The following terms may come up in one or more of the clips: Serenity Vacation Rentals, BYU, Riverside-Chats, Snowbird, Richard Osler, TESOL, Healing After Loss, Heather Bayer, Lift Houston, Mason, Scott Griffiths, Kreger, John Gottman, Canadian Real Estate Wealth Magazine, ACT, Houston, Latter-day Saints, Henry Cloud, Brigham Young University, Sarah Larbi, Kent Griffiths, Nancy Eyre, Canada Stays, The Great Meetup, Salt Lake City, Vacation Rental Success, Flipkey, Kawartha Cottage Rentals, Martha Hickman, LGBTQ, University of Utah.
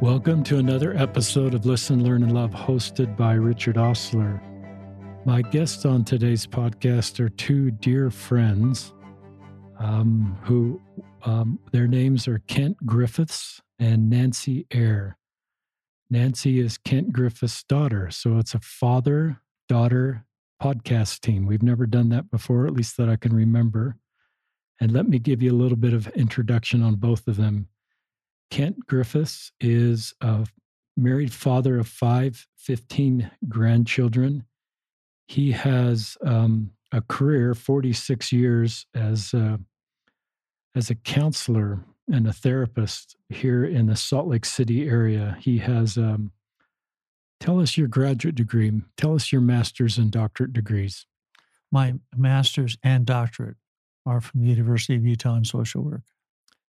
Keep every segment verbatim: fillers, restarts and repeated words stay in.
Welcome to another episode of Listen, Learn, and Love, hosted by Richard Osler. My guests on today's podcast are two dear friends um, who um, their names are Kent Griffiths and Nancy Eyre. Nancy is Kent Griffiths' daughter, so it's a father-daughter podcast team. We've never done that before, at least that I can remember. And let me give you a little bit of introduction on both of them. Kent Griffiths is a married father of five, fifteen grandchildren. He has um, a career, forty-six years, as a, as a counselor and a therapist here in the Salt Lake City area. He has, um, tell us your graduate degree. Tell us your master's and doctorate degrees. My master's and doctorate are from the University of Utah in social work.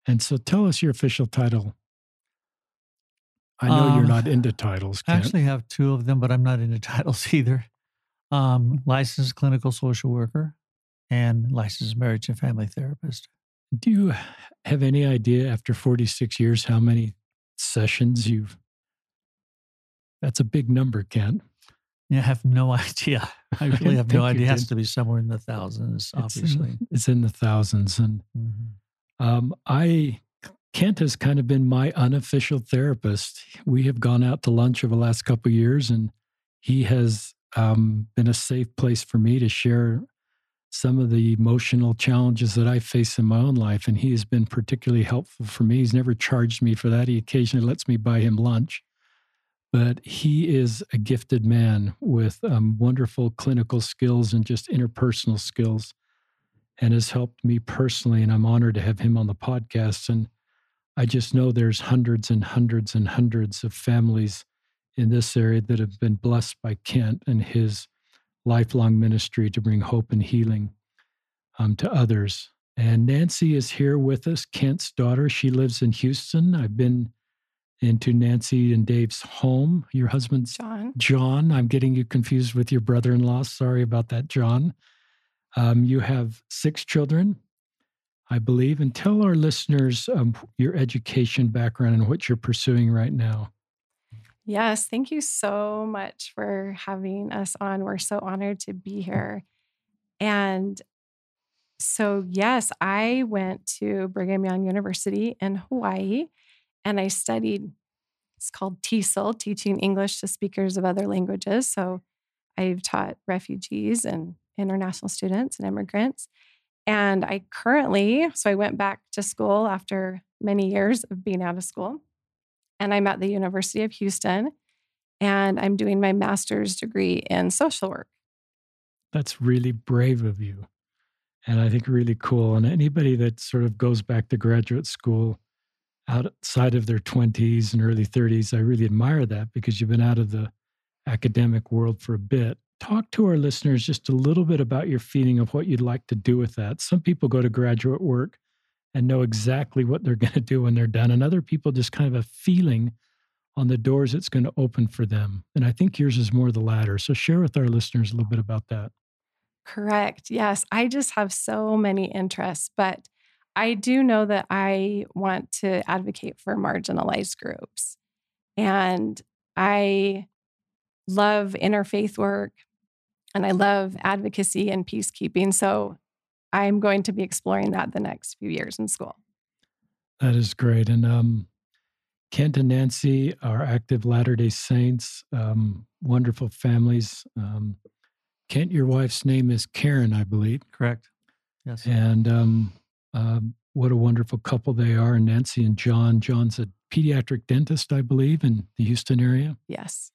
And so tell us your official title. I know um, you're not into titles, Kent. I actually have two of them, but I'm not into titles either. Um, licensed clinical social worker and licensed marriage and family therapist. Do you have any idea after forty-six years how many sessions you've... That's a big number, Kent. Yeah, I have no idea. I really I have no idea. It has to be somewhere in the thousands, obviously. It's in, it's in the thousands. And... Mm-hmm. Um, I, Kent has kind of been my unofficial therapist. We have gone out to lunch over the last couple of years, and he has um, been a safe place for me to share some of the emotional challenges that I face in my own life. And he has been particularly helpful for me. He's never charged me for that. He occasionally lets me buy him lunch, but he is a gifted man with um, wonderful clinical skills and just interpersonal skills, and has helped me personally, and I'm honored to have him on the podcast. And I just know there's hundreds and hundreds and hundreds of families in this area that have been blessed by Kent and his lifelong ministry to bring hope and healing um, to others. And Nancy is here with us, Kent's daughter. She lives in Houston. I've been into Nancy and Dave's home. Your husband's John. John. I'm getting you confused with your brother-in-law. Sorry about that, John. Um, you have six children, I believe, and tell our listeners um, your education background and what you're pursuing right now. Yes, thank you so much for having us on. We're so honored to be here. And so, yes, I went to Brigham Young University in Hawaii, and I studied, it's called TESOL, Teaching English to Speakers of Other Languages. So I've taught refugees and international students and immigrants. And I currently, so I went back to school after many years of being out of school, and I'm at the University of Houston, and I'm doing my master's degree in social work. That's really brave of you, and I think really cool. And anybody that sort of goes back to graduate school outside of their twenties and early thirties, I really admire that, because you've been out of the academic world for a bit. Talk to our listeners just a little bit about your feeling of what you'd like to do with that. Some people go to graduate work and know exactly what they're going to do when they're done, and other people just kind of a feeling on the doors it's going to open for them. And I think yours is more the latter. So share with our listeners a little bit about that. Correct. Yes. I just have so many interests, but I do know that I want to advocate for marginalized groups. And I love interfaith work, and I love advocacy and peacekeeping. So I'm going to be exploring that the next few years in school. That is great. And um, Kent and Nancy are active Latter-day Saints, um, wonderful families. Um, Kent, your wife's name is Karen, I believe. Correct. Yes. And um, um, what a wonderful couple they are. And Nancy and John. John's a pediatric dentist, I believe, in the Houston area. Yes.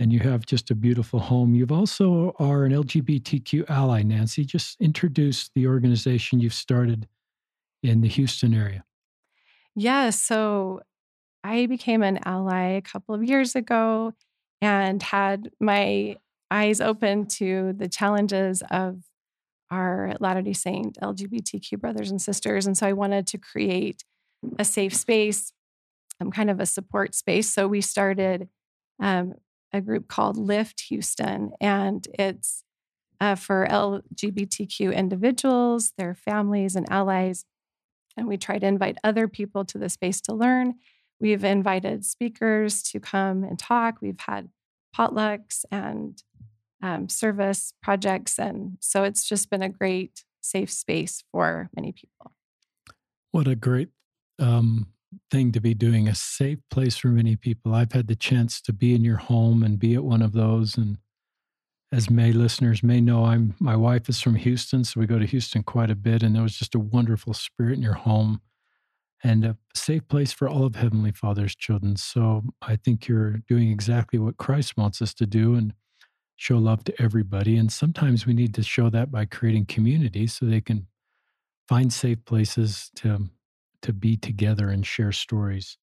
And you have just a beautiful home. You've also are an L G B T Q ally, Nancy. Just introduce the organization you've started in the Houston area. Yeah, so I became an ally a couple of years ago and had my eyes open to the challenges of our Latter-day Saint L G B T Q brothers and sisters. And so I wanted to create a safe space, um, kind of a support space. So we started... Um, a group called Lift Houston, and it's uh, for L G B T Q individuals, their families, and allies. And we try to invite other people to the space to learn. We've invited speakers to come and talk. We've had potlucks and um, service projects. And so it's just been a great safe space for many people. What a great um, thing to be doing, a safe place for many people. I've had the chance to be in your home and be at one of those. And as May listeners may know, I'm my wife is from Houston, so we go to Houston quite a bit. And there was just a wonderful spirit in your home and a safe place for all of Heavenly Father's children. So I think you're doing exactly what Christ wants us to do and show love to everybody. And sometimes we need to show that by creating community so they can find safe places to to be together and share stories.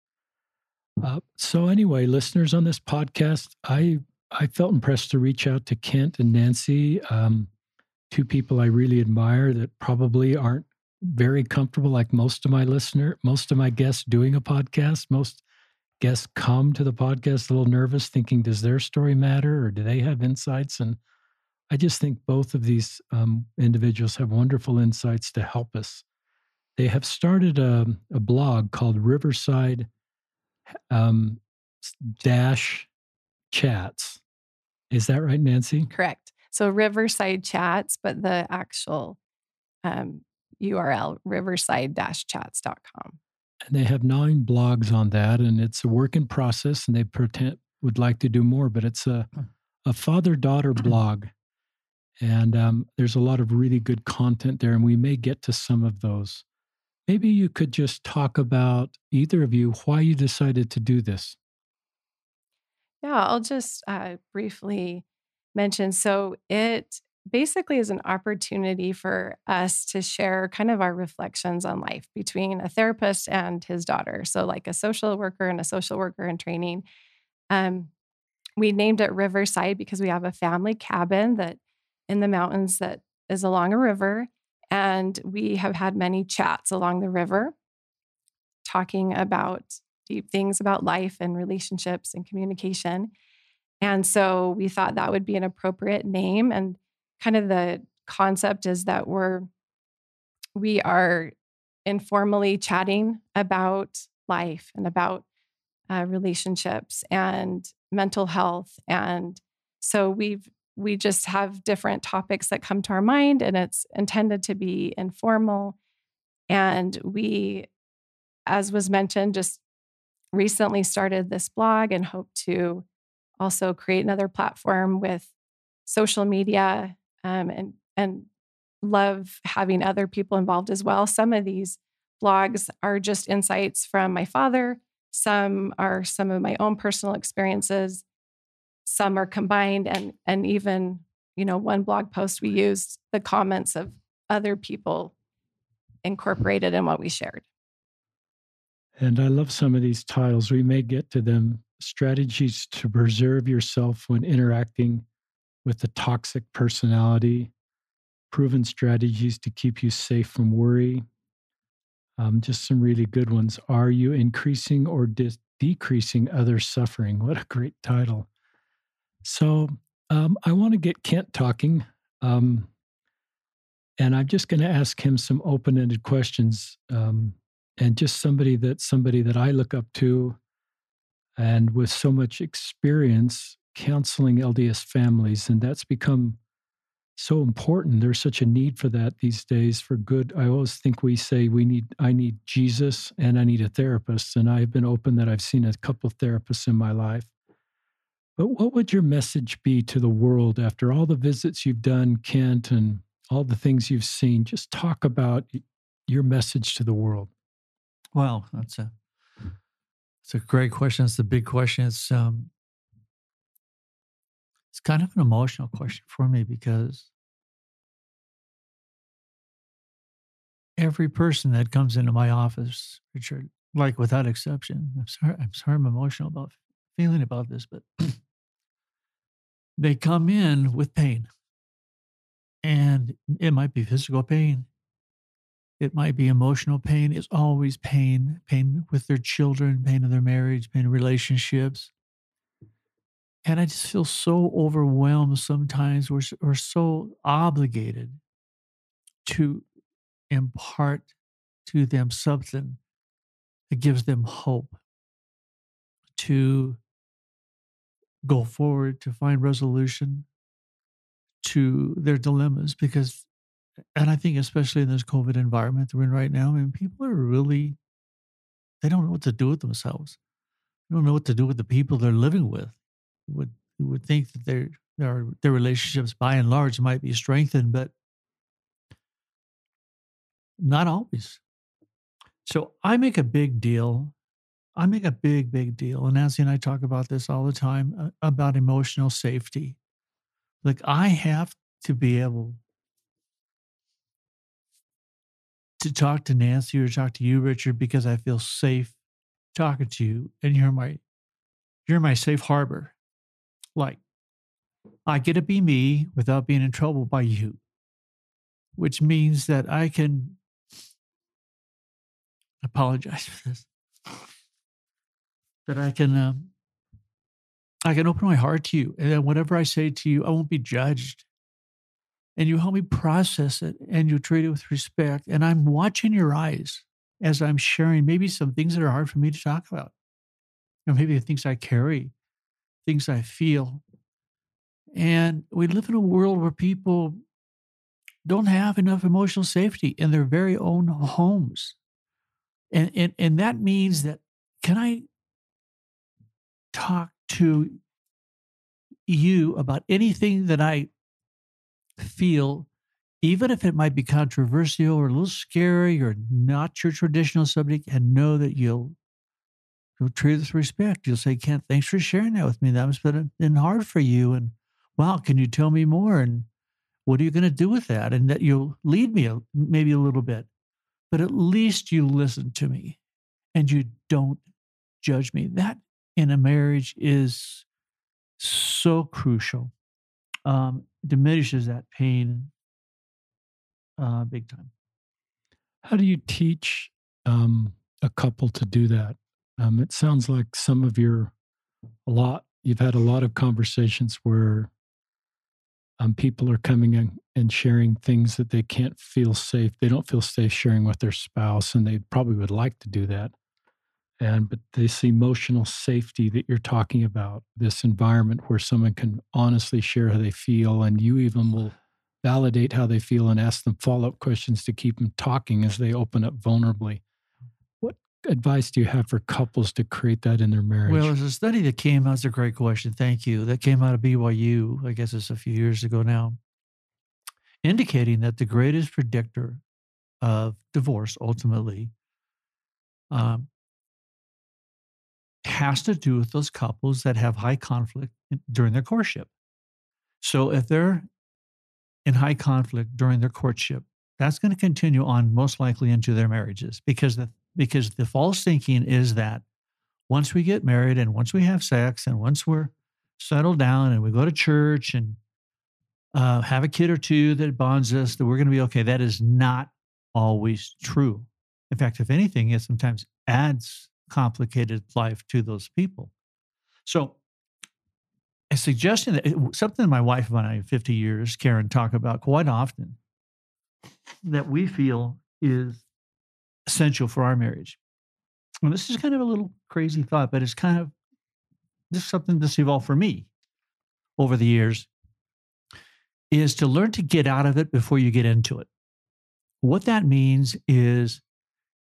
Uh, so anyway, listeners on this podcast, I I felt impressed to reach out to Kent and Nancy, um, two people I really admire that probably aren't very comfortable, like most of my listener, most of my guests doing a podcast. Most guests come to the podcast a little nervous, thinking, does their story matter or do they have insights? And I just think both of these um, individuals have wonderful insights to help us. They have started a, a blog called Riverside um, dash Chats. Is that right, Nancy? Correct. So Riverside-Chats, but the actual um, U R L, riverside dash chats dot com. And they have nine blogs on that, and it's a work in process, and they pretend, would like to do more, but it's a, a father-daughter blog. And um, there's a lot of really good content there, and we may get to some of those. Maybe you could just talk about, either of you, why you decided to do this. Yeah, I'll just uh, briefly mention. So it basically is an opportunity for us to share kind of our reflections on life between a therapist and his daughter. So like a social worker and a social worker in training. Um, we named it Riverside because we have a family cabin that in the mountains that is along a river. And we have had many chats along the river talking about deep things about life and relationships and communication. And so we thought that would be an appropriate name. And kind of the concept is that we're, we are informally chatting about life and about uh, relationships and mental health. And so we've We just have different topics that come to our mind, and it's intended to be informal. And we, as was mentioned, just recently started this blog and hope to also create another platform with social media um, and, and love having other people involved as well. Some of these blogs are just insights from my father. Some are some of my own personal experiences. Some are combined, and and even, you know, one blog post, we used the comments of other people incorporated in what we shared. And I love some of these titles. We may get to them. Strategies to preserve yourself when interacting with a toxic personality, proven strategies to keep you safe from worry. Um, just some really good ones. Are you increasing or de- decreasing other suffering? What a great title. So um, I want to get Kent talking, um, and I'm just going to ask him some open-ended questions, um, and just somebody that somebody that I look up to, and with so much experience counseling L D S families, and that's become so important. There's such a need for that these days. For good, I always think we say we need. I need Jesus, and I need a therapist. And I've been open that I've seen a couple of therapists in my life. But what would your message be to the world after all the visits you've done, Kent, and all the things you've seen? Just talk about your message to the world. Well, that's a it's a great question. It's a big question. It's um, it's kind of an emotional question for me because every person that comes into my office, Richard, like without exception, I'm sorry, I'm sorry, I'm emotional about feeling about this, but they come in with pain, and it might be physical pain. It might be emotional pain. It's always pain, pain with their children, pain in their marriage, pain in relationships. And I just feel so overwhelmed sometimes or, or so obligated to impart to them something that gives them hope to go forward, to find resolution to their dilemmas. Because, and I think especially in this COVID environment that we're in right now, I mean, people are really, they don't know what to do with themselves. They don't know what to do with the people they're living with. You would, you would think that their, their, their relationships by and large might be strengthened, but not always. So I make a big deal. I make a big, big deal. And Nancy and I talk about this all the time, uh, about emotional safety. Like, I have to be able to talk to Nancy or talk to you, Richard, because I feel safe talking to you. And you're my, you're my safe harbor. Like, I get to be me without being in trouble by you, which means that I can apologize for this. That I can, um, I can open my heart to you, and then whatever I say to you, I won't be judged. And you help me process it, and you treat it with respect. And I'm watching your eyes as I'm sharing maybe some things that are hard for me to talk about, and maybe the things I carry, things I feel. And we live in a world where people don't have enough emotional safety in their very own homes, and and and that means that, can I talk to you about anything that I feel, even if it might be controversial or a little scary or not your traditional subject, and know that you'll, you'll treat it with respect. You'll say, Kent, thanks for sharing that with me. That was been hard for you. And wow, can you tell me more? And what are you going to do with that? And that you'll lead me a, maybe a little bit, but at least you listen to me and you don't judge me. That in a marriage is so crucial. Um, diminishes that pain uh, big time. How do you teach um, a couple to do that? Um, it sounds like some of your, a lot, you've had a lot of conversations where um, people are coming in and sharing things that they can't feel safe. They don't feel safe sharing with their spouse, and they probably would like to do that. And but this emotional safety that you're talking about, this environment where someone can honestly share how they feel, and you even will validate how they feel and ask them follow-up questions to keep them talking as they open up vulnerably. What advice do you have for couples to create that in their marriage? Well, there's a study that came out, that's a great question, thank you, that came out of B Y U, I guess it's a few years ago now, indicating that the greatest predictor of divorce, ultimately, um, has to do with those couples that have high conflict during their courtship. So if they're in high conflict during their courtship, that's going to continue on most likely into their marriages, because the, because the false thinking is that once we get married and once we have sex and once we're settled down and we go to church and uh, have a kid or two that bonds us, that we're going to be okay. That is not always true. In fact, if anything, it sometimes adds complicated life to those people. So a suggestion, that it, something my wife and I, fifty years, Karen, talk about quite often, that we feel is essential for our marriage. And this is kind of a little crazy thought, but it's kind of just something that's evolved for me over the years, is to learn to get out of it before you get into it. What that means is,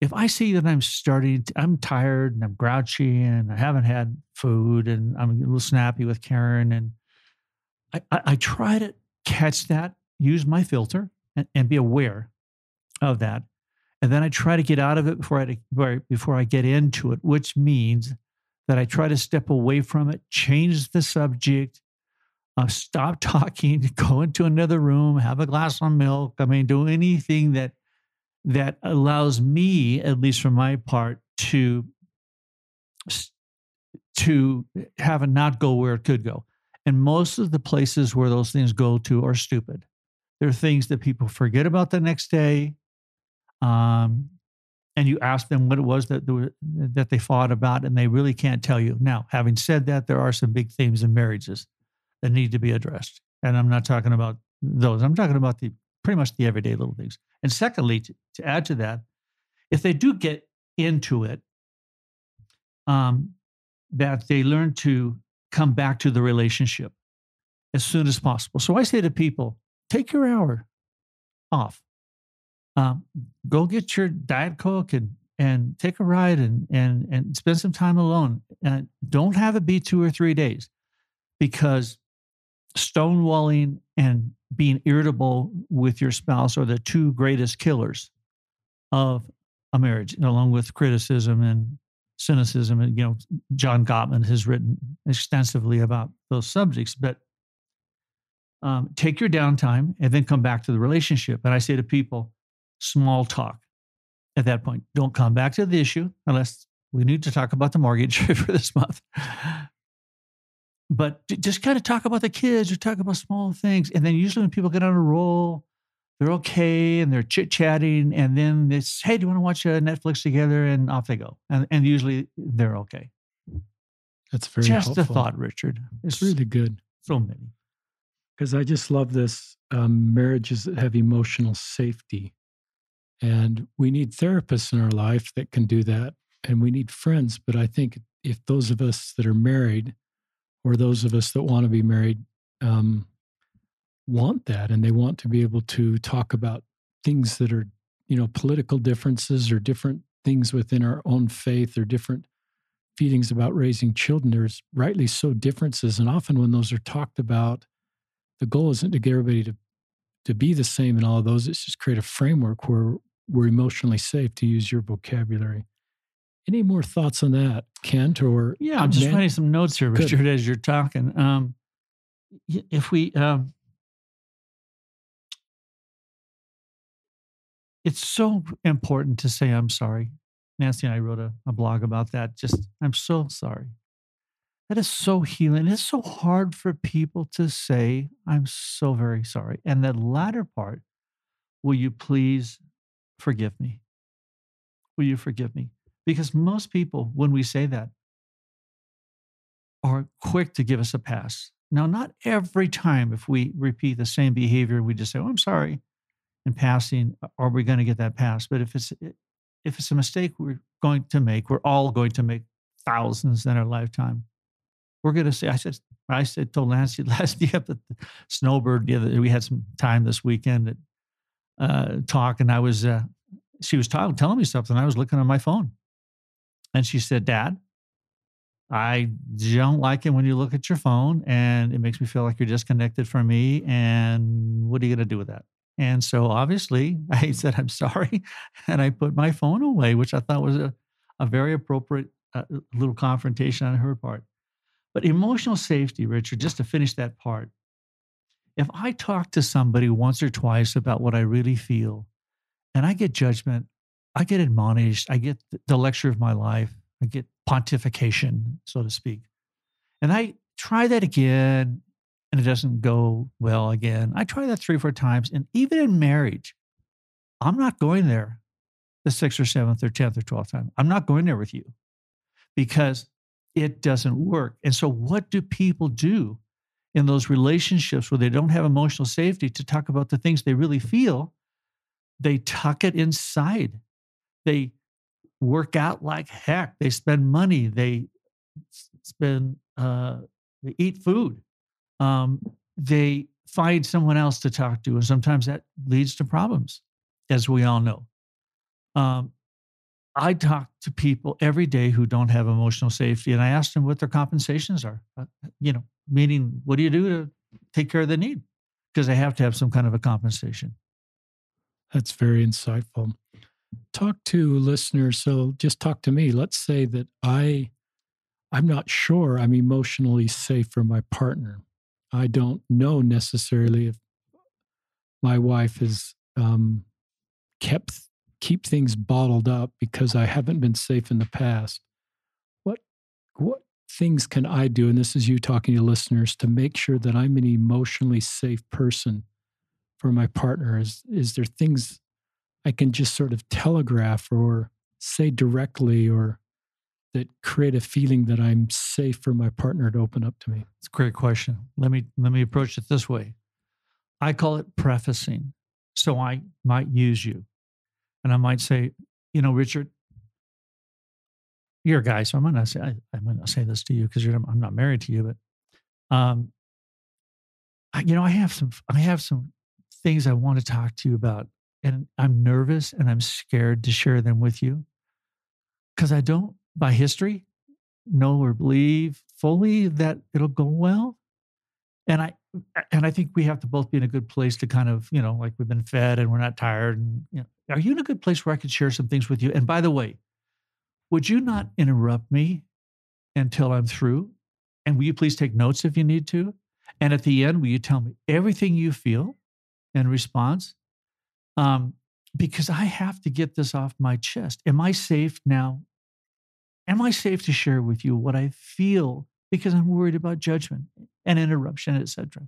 if I see that I'm starting, to, I'm tired and I'm grouchy and I haven't had food and I'm a little snappy with Karen, and I, I, I try to catch that, use my filter and, and be aware of that. And then I try to get out of it before I, before I get into it, which means that I try to step away from it, change the subject, uh, stop talking, go into another room, have a glass of milk. I mean, do anything that that allows me, at least for my part, to, to have it not go where it could go. And most of the places where those things go to are stupid. They're things that people forget about the next day. Um, and you ask them what it was that they, that they fought about, and they really can't tell you. Now, having said that, there are some big themes in marriages that need to be addressed. And I'm not talking about those. I'm talking about the pretty much the everyday little things. And secondly, to, to add to that, if they do get into it, um, that they learn to come back to the relationship as soon as possible. So I say to people, take your hour off. Um, go get your Diet Coke and and take a ride and and and spend some time alone. And don't have it be two or three days, because stonewalling and being irritable with your spouse are the two greatest killers of a marriage, along with criticism and cynicism. And, you know, John Gottman has written extensively about those subjects. But um, take your downtime and then come back to the relationship. And I say to people, small talk at that point. Don't come back to the issue unless we need to talk about the mortgage for this month. But just kind of talk about the kids or talk about small things. And then usually when people get on a roll, they're okay and they're chit-chatting. And then it's, hey, do you want to watch uh, Netflix together? And off they go. And, and usually they're okay. That's very just helpful. Just a thought, Richard. It's, it's really good. So many. Because I just love this. Um, marriages that have emotional safety. And we need therapists in our life that can do that. And we need friends. But I think if those of us that are married, or those of us that want to be married, um, want that, and they want to be able to talk about things that are, you know, political differences or different things within our own faith or different feelings about raising children. There's rightly so differences. And often when those are talked about, the goal isn't to get everybody to to be the same in all of those. It's just create a framework where we're emotionally safe, to use your vocabulary. Any more thoughts on that, Kent? Or yeah, I'm just Nan- writing some notes here, Richard, good. As you're talking. Um, if we, um, it's so important to say I'm sorry. Nancy and I wrote a, a blog about that. Just, I'm so sorry. That is so healing. It's so hard for people to say, I'm so very sorry. And that latter part, will you please forgive me? Will you forgive me? Because most people, when we say that, are quick to give us a pass. Now, not every time if we repeat the same behavior, we just say, oh, I'm sorry, in passing, are we going to get that pass? But if it's if it's a mistake we're going to make, we're all going to make thousands in our lifetime. We're going to say, I said, I said, told Nancy last year, but the Snowbird, the other, we had some time this weekend at uh, talk, and I was, uh, she was talking, telling me something. I was looking on my phone. And she said, Dad, I don't like it when you look at your phone, and it makes me feel like you're disconnected from me. And what are you going to do with that? And so obviously I said, I'm sorry. And I put my phone away, which I thought was a, a very appropriate uh, little confrontation on her part. But emotional safety, Richard, just to finish that part. If I talk to somebody once or twice about what I really feel, and I get judgment, I get admonished. I get the lecture of my life. I get pontification, so to speak. And I try that again, and it doesn't go well again. I try that three or four times. And even in marriage, I'm not going there the sixth or seventh or tenth or twelfth time. I'm not going there with you because it doesn't work. And so what do people do in those relationships where they don't have emotional safety to talk about the things they really feel? They tuck it inside. They work out like heck. They spend money. They spend. Uh, they eat food. Um, they find someone else to talk to, and sometimes that leads to problems, as we all know. Um, I talk to people every day who don't have emotional safety, and I ask them what their compensations are. Uh, you know, meaning, what do you do to take care of the need? Because they have to have some kind of a compensation. That's very insightful. Talk to listeners. So just talk to me. Let's say that I, I'm not sure I'm emotionally safe for my partner. I don't know necessarily if my wife has um, kept keep things bottled up because I haven't been safe in the past. What what things can I do? And this is you talking to listeners to make sure that I'm an emotionally safe person for my partner. Is is there things I can just sort of telegraph or say directly, or that create a feeling that I'm safe for my partner to open up to me? It's a great question. Let me let me approach it this way. I call it prefacing. So I might use you. And I might say, you know, Richard, you're a guy, so I'm going to say, I, I'm going to say this to you because you're, I'm not married to you, but, um, I, you know, I have some, I have some things I want to talk to you about, and I'm nervous and I'm scared to share them with you because I don't, by history, know or believe fully that it'll go well. And I, and I think we have to both be in a good place to kind of, you know, like we've been fed and we're not tired. And, you know, are you in a good place where I could share some things with you? And by the way, would you not interrupt me until I'm through? And will you please take notes if you need to? And at the end, will you tell me everything you feel in response? Um, because I have to get this off my chest. Am I safe now? Am I safe to share with you what I feel? Because I'm worried about judgment and interruption, et cetera.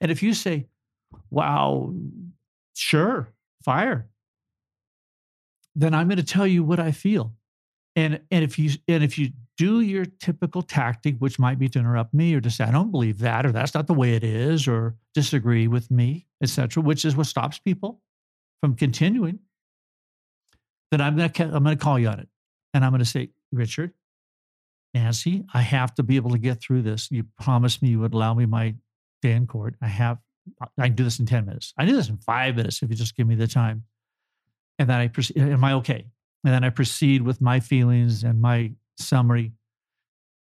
And if you say, wow, sure, fire, then I'm going to tell you what I feel. And, and if you, and if you do your typical tactic, which might be to interrupt me or to say, I don't believe that, or that's not the way it is, or disagree with me, et cetera, which is what stops people from continuing, then I'm going to, I'm going to call you on it. And I'm going to say, Richard, Nancy, I have to be able to get through this. You promised me you would allow me my day in court. I have, I can do this in ten minutes. I can do this in five minutes if you just give me the time. And then I proceed, am I okay? And then I proceed with my feelings and my summary.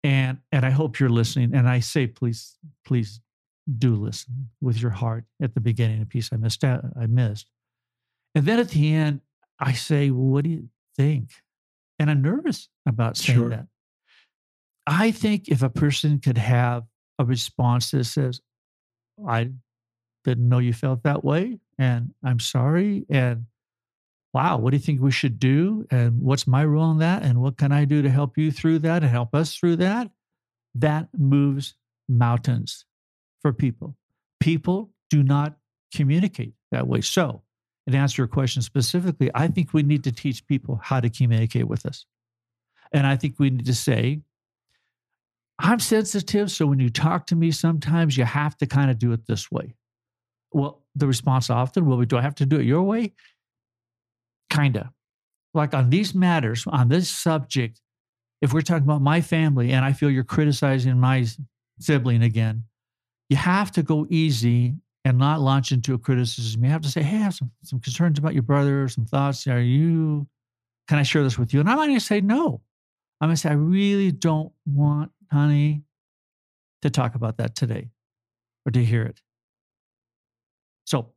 And, and I hope you're listening. And I say, please, please do listen with your heart at the beginning, a piece I missed out, I missed. And then at the end, I say, well, what do you think? And I'm nervous about saying sure. that. I think if a person could have a response that says, I didn't know you felt that way, and I'm sorry, and wow, what do you think we should do? And what's my role in that? And what can I do to help you through that and help us through that? That moves mountains for people. People do not communicate that way. So, and to answer your question specifically, I think we need to teach people how to communicate with us. And I think we need to say, I'm sensitive, so when you talk to me, sometimes you have to kind of do it this way. Well, the response often will be, do I have to do it your way? Kinda. Like on these matters, on this subject, if we're talking about my family and I feel you're criticizing my sibling again, you have to go easy and not launch into a criticism. You have to say, hey, I have some, some concerns about your brother, some thoughts. Are you, can I share this with you? And I'm not going to say no. I'm going to say, I really don't want, honey, to talk about that today or to hear it. So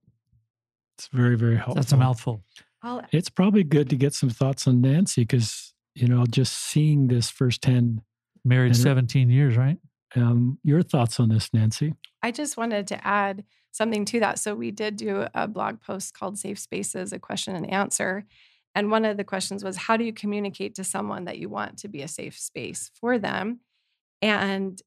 it's very, very helpful. That's a mouthful. I'll, it's probably good to get some thoughts on Nancy because, you know, just seeing this firsthand. Married and, seventeen years, right? Um, your thoughts on this, Nancy? I just wanted to add something to that. So we did do a blog post called Safe Spaces, a question and answer. And one of the questions was, how do you communicate to someone that you want to be a safe space for them? And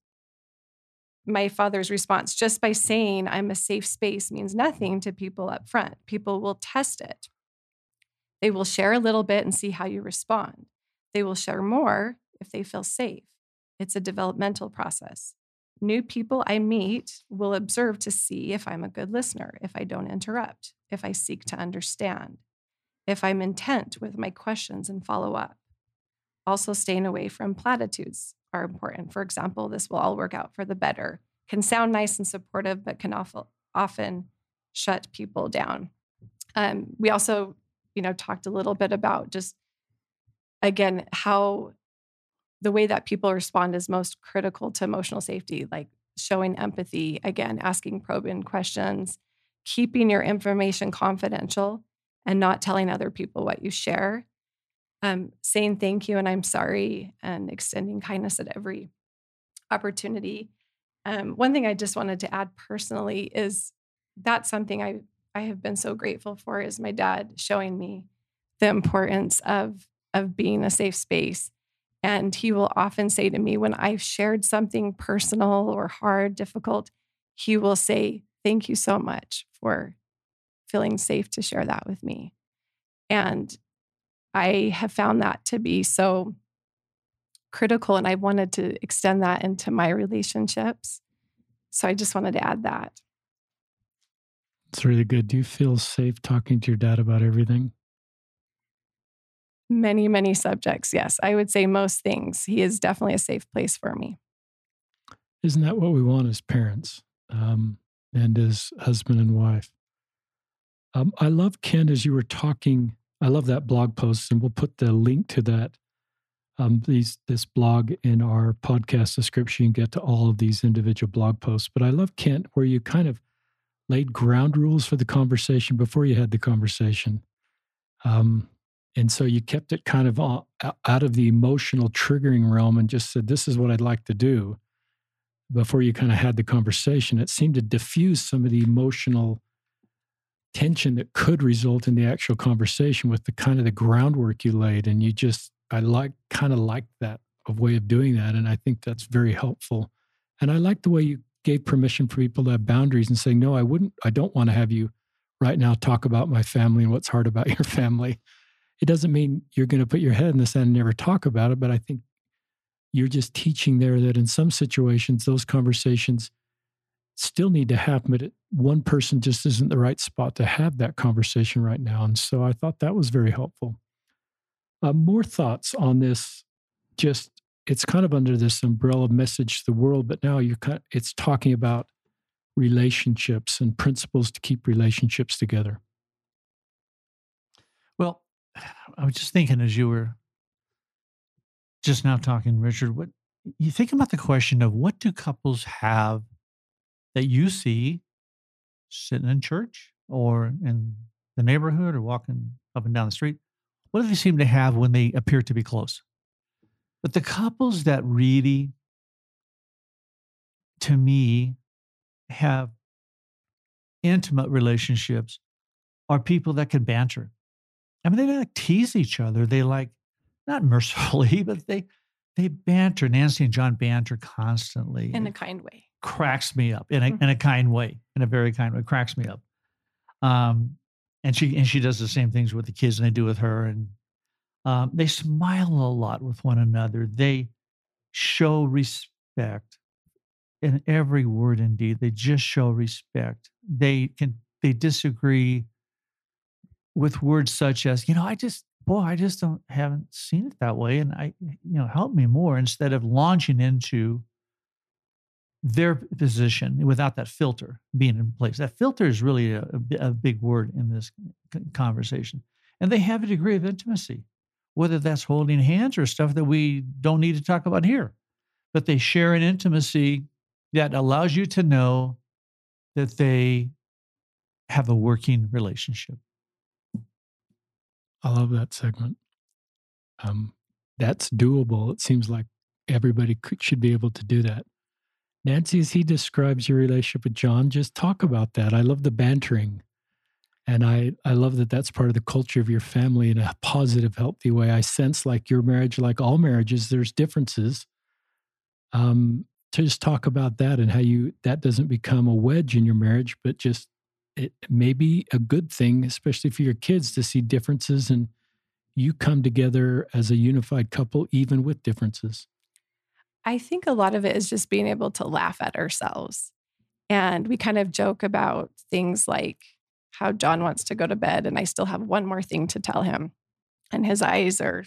my father's response, just by saying I'm a safe space means nothing to people up front. People will test it. They will share a little bit and see how you respond. They will share more if they feel safe. It's a developmental process. New people I meet will observe to see if I'm a good listener, if I don't interrupt, if I seek to understand, if I'm intent with my questions and follow up. Also, staying away from platitudes are important. For example, this will all work out for the better can sound nice and supportive, but can often shut people down. Um, we also, you know, talked a little bit about just, again, how the way that people respond is most critical to emotional safety, like showing empathy, again, asking probing questions, keeping your information confidential and not telling other people what you share. Um, saying thank you and I'm sorry and extending kindness at every opportunity. Um, one thing I just wanted to add personally is that's something I, I have been so grateful for is my dad showing me the importance of, of being a safe space. And he will often say to me when I've shared something personal or hard, difficult, he will say, thank you so much for feeling safe to share that with me. And I have found that to be so critical, and I wanted to extend that into my relationships. So I just wanted to add that. It's really good. Do you feel safe talking to your dad about everything? Many, many subjects. Yes. I would say most things. He is definitely a safe place for me. Isn't that what we want as parents, um, and as husband and wife? Um, I love, Kent, as you were talking, I love that blog post, and we'll put the link to that, um, these, this blog in our podcast description. You can get to all of these individual blog posts. But I love, Kent, where you kind of laid ground rules for the conversation before you had the conversation. Um, and so you kept it kind of all, out of the emotional triggering realm and just said, this is what I'd like to do before you kind of had the conversation. It seemed to diffuse some of the emotional tension that could result in the actual conversation with the kind of the groundwork you laid. And you just, I like, kind of like that of way of doing that. And I think that's very helpful. And I like the way you gave permission for people to have boundaries and say, no, I wouldn't, I don't want to have you right now talk about my family and what's hard about your family. It doesn't mean you're going to put your head in the sand and never talk about it. But I think you're just teaching there that in some situations, those conversations still need to happen, but it, one person just isn't the right spot to have that conversation right now. And so I thought that was very helpful. Uh, more thoughts on this? Just, it's kind of under this umbrella of message to the world, but now you're kind of, it's talking about relationships and principles to keep relationships together. Well, I was just thinking as you were just now talking, Richard, what you think about the question of what do couples have that you see sitting in church or in the neighborhood or walking up and down the street? What do they seem to have when they appear to be close? But the couples that really, to me, have intimate relationships are people that can banter. I mean, they don't like tease each other. They like, not mercifully, but they they banter. Nancy and John banter constantly. In a kind way. Cracks me up in a, in a kind way, in a very kind way, cracks me up. Um, and she, and she does the same things with the kids and they do with her. And, um, they smile a lot with one another. They show respect in every word and deed. They just show respect. They can, they disagree with words such as, you know, I just, boy, I just don't, haven't seen it that way. And I, you know, help me more, instead of launching into their position without that filter being in place. That filter is really a, a big word in this conversation. And they have a degree of intimacy, whether that's holding hands or stuff that we don't need to talk about here. But they share an intimacy that allows you to know that they have a working relationship. I love that segment. Um, that's doable. It seems like everybody could, should be able to do that. Nancy, as he describes your relationship with John, just talk about that. I love the bantering. And I, I love that that's part of the culture of your family in a positive, healthy way. I sense like your marriage, like all marriages, there's differences. Um, to just talk about that and how you that doesn't become a wedge in your marriage, but just it may be a good thing, especially for your kids, to see differences and you come together as a unified couple, even with differences. I think a lot of it is just being able to laugh at ourselves. And we kind of joke about things like how John wants to go to bed and I still have one more thing to tell him. And his eyes are,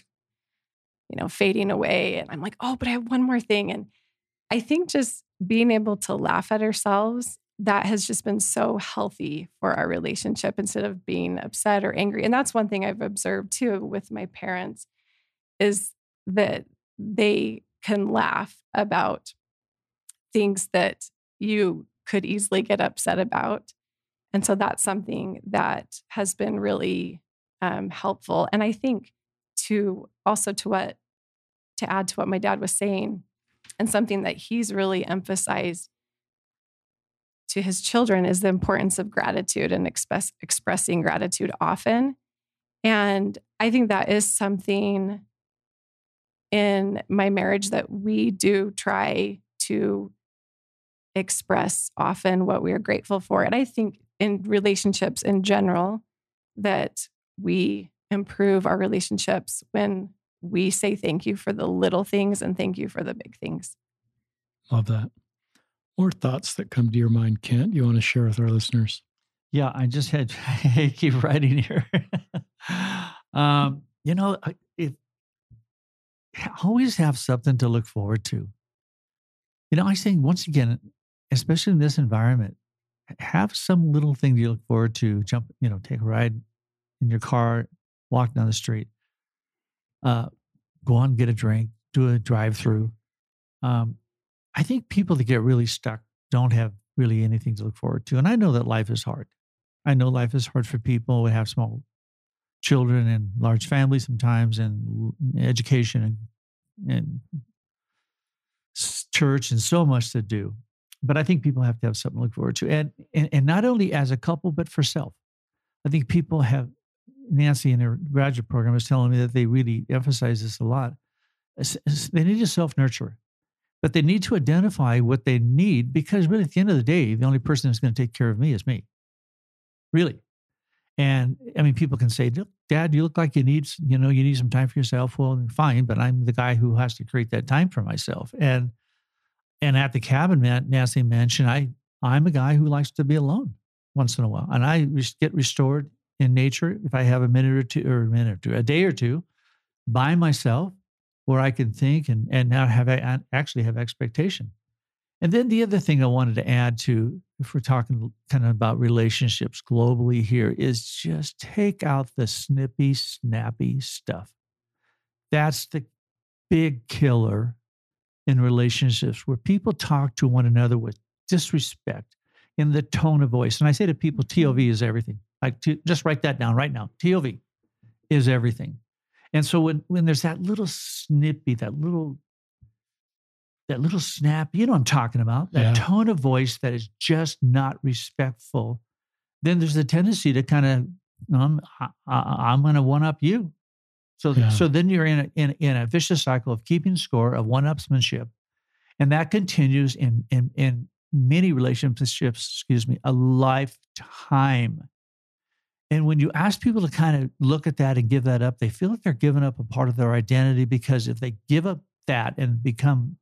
you know, fading away. And I'm like, oh, but I have one more thing. And I think just being able to laugh at ourselves, that has just been so healthy for our relationship instead of being upset or angry. And that's one thing I've observed too with my parents is that they can laugh about things that you could easily get upset about. And so that's something that has been really um, helpful. And I think to also to what, to add to what my dad was saying, and something that he's really emphasized to his children is the importance of gratitude and express, expressing gratitude often. And I think that is something in my marriage that we do try to express often what we are grateful for. And I think in relationships in general, that we improve our relationships when we say thank you for the little things and thank you for the big things. Love that. More thoughts that come to your mind, Kent, you want to share with our listeners? Yeah, I just had, I keep writing here. um, you know, I, always have something to look forward to. You know, I think once again, especially in this environment, have some little thing you look forward to. Jump, you know, take a ride in your car, walk down the street, uh, go on, get a drink, do a drive-through. Um, I think people that get really stuck don't have really anything to look forward to. And I know that life is hard. I know life is hard for people who have small children and large families sometimes, and education and, and church and so much to do. But I think people have to have something to look forward to. And, and, and not only as a couple, but for self. I think people have, Nancy in her graduate program is telling me that they really emphasize this a lot. They need to self-nurture, but they need to identify what they need, because really at the end of the day, the only person that's going to take care of me is me. Really. And I mean, people can say, Dad, you look like you need, you know, you need some time for yourself. Well, fine, but I'm the guy who has to create that time for myself. And And at the cabin, Nancy mentioned, I, I'm a guy who likes to be alone once in a while. And I get restored in nature if I have a minute or two, or a minute or two, a day or two by myself, where I can think and, and not have, actually have expectation. And then the other thing I wanted to add to, if we're talking kind of about relationships globally here, is just take out the snippy, snappy stuff. That's the big killer in relationships, where people talk to one another with disrespect in the tone of voice. And I say to people, T O V is everything. Like, to, just write that down right now. T O V is everything. And so when, when there's that little snippy, that little, that little snap, you know what I'm talking about, that yeah. tone of voice that is just not respectful, then there's a tendency to kind of, um, I, I, I'm going to one-up you. So, yeah. so then you're in a, in, in a vicious cycle of keeping score, of one-upsmanship. And that continues in, in, in many relationships, excuse me, a lifetime. And when you ask people to kind of look at that and give that up, they feel like they're giving up a part of their identity, because if they give up that and become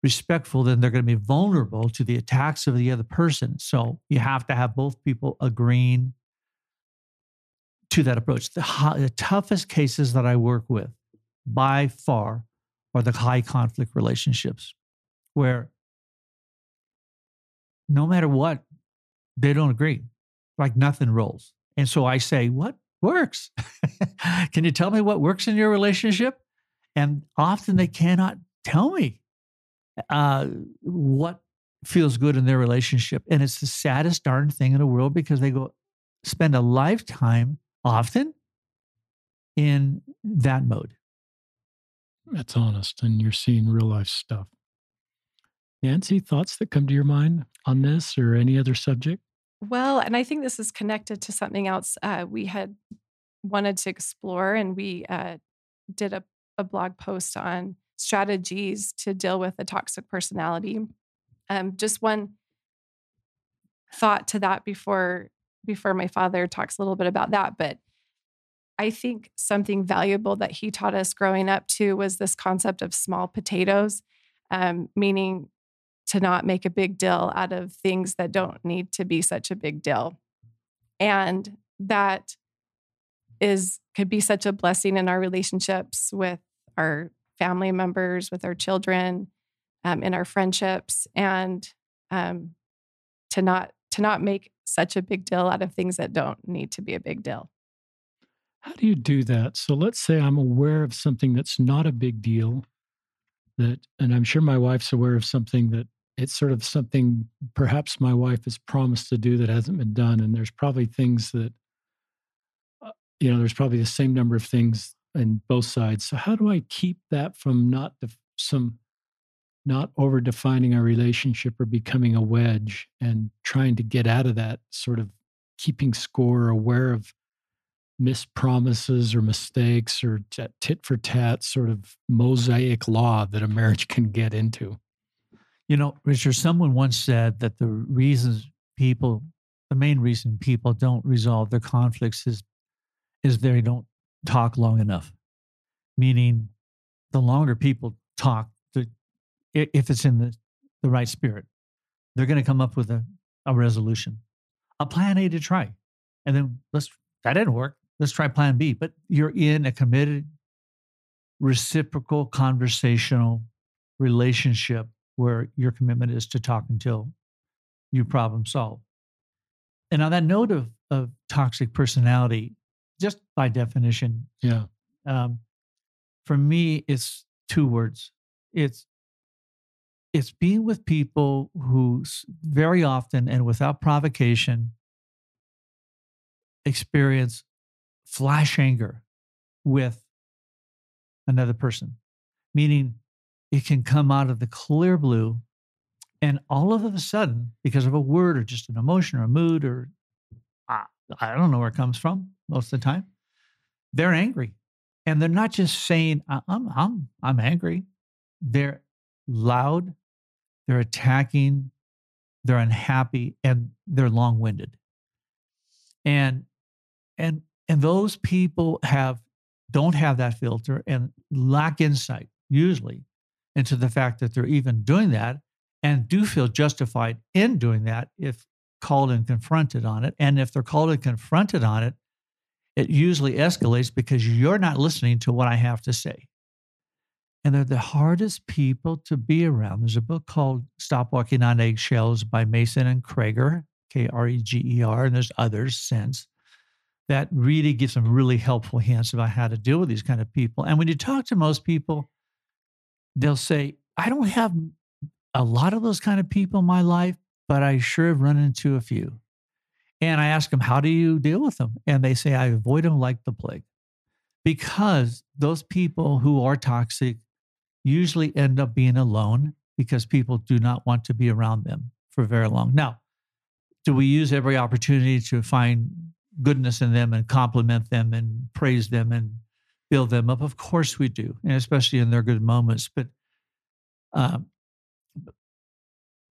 respectful, then they're going to be vulnerable to the attacks of the other person. So you have to have both people agreeing to that approach. The, the toughest cases that I work with by far are the high conflict relationships, where no matter what, they don't agree, like nothing rolls. And so I say, what works? Can you tell me what works in your relationship? And often they cannot tell me uh, what feels good in their relationship. And it's the saddest darn thing in the world, because they go spend a lifetime often in that mode. That's honest, and you're seeing real life stuff. Nancy, thoughts that come to your mind on this or any other subject? Well, and I think this is connected to something else uh, we had wanted to explore, and we uh, did a, a blog post on strategies to deal with a toxic personality. Um, just one thought to that before Before my father talks a little bit about that, but I think something valuable that he taught us growing up too was this concept of small potatoes, um, meaning to not make a big deal out of things that don't need to be such a big deal. And that is could be such a blessing in our relationships with our family members, with our children, um, in our friendships, and um, to not to not make such a big deal out of things that don't need to be a big deal. How do you do that? So let's say I'm aware of something that's not a big deal, that, and I'm sure my wife's aware of something that it's sort of something perhaps my wife has promised to do that hasn't been done. And there's probably things that, you know, there's probably the same number of things on both sides. So how do I keep that from not def- some not over-defining our relationship or becoming a wedge, and trying to get out of that sort of keeping score, aware of mispromises or mistakes or tit-for-tat sort of mosaic law that a marriage can get into? You know, Richard, someone once said that the reasons people, the main reason people don't resolve their conflicts is, is they don't talk long enough, meaning the longer people talk, if it's in the, the right spirit, they're going to come up with a, a resolution, a plan A to try. And then let's, that didn't work. Let's try plan B. But you're in a committed reciprocal conversational relationship where your commitment is to talk until you problem solve. And on that note of, of toxic personality, just by definition, yeah, um, for me, it's two words. It's it's being with people who very often and without provocation experience flash anger with another person, meaning it can come out of the clear blue, and all of a sudden, because of a word or just an emotion or a mood or I, I don't know where it comes from most of the time, they're angry. And they're not just saying, I'm, I'm, I'm angry. They're loud, they're attacking, they're unhappy, and they're long-winded. And, and, and those people have, don't have that filter and lack insight usually into the fact that they're even doing that and do feel justified in doing that if called and confronted on it. And if they're called and confronted on it, it usually escalates because you're not listening to what I have to say. And they're the hardest people to be around. There's a book called Stop Walking on Eggshells by Mason and Kreger, K R E G E R, and there's others since, that really gives some really helpful hints about how to deal with these kind of people. And when you talk to most people, they'll say, I don't have a lot of those kind of people in my life, but I sure have run into a few. And I ask them, how do you deal with them? And they say, I avoid them like the plague. Because those people who are toxic usually end up being alone because people do not want to be around them for very long. Now, do we use every opportunity to find goodness in them and compliment them and praise them and build them up? Of course we do, and especially in their good moments. But, um,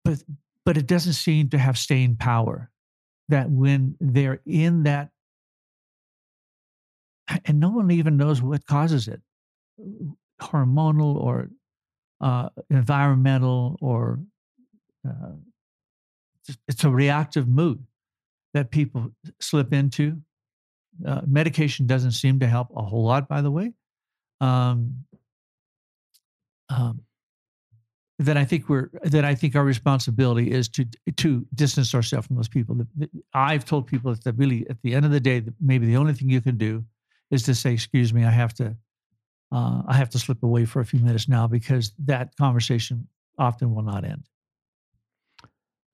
but, but it doesn't seem to have staying power that when they're in that, and no one even knows what causes it, hormonal or uh, environmental, or uh, it's a reactive mood that people slip into. Uh, medication doesn't seem to help a whole lot, by the way. Um, um, that I think we're that I think our responsibility is to to distance ourselves from those people. I've told people that really, at the end of the day, that maybe the only thing you can do is to say, excuse me, I have to, uh, I have to slip away for a few minutes now, because that conversation often will not end.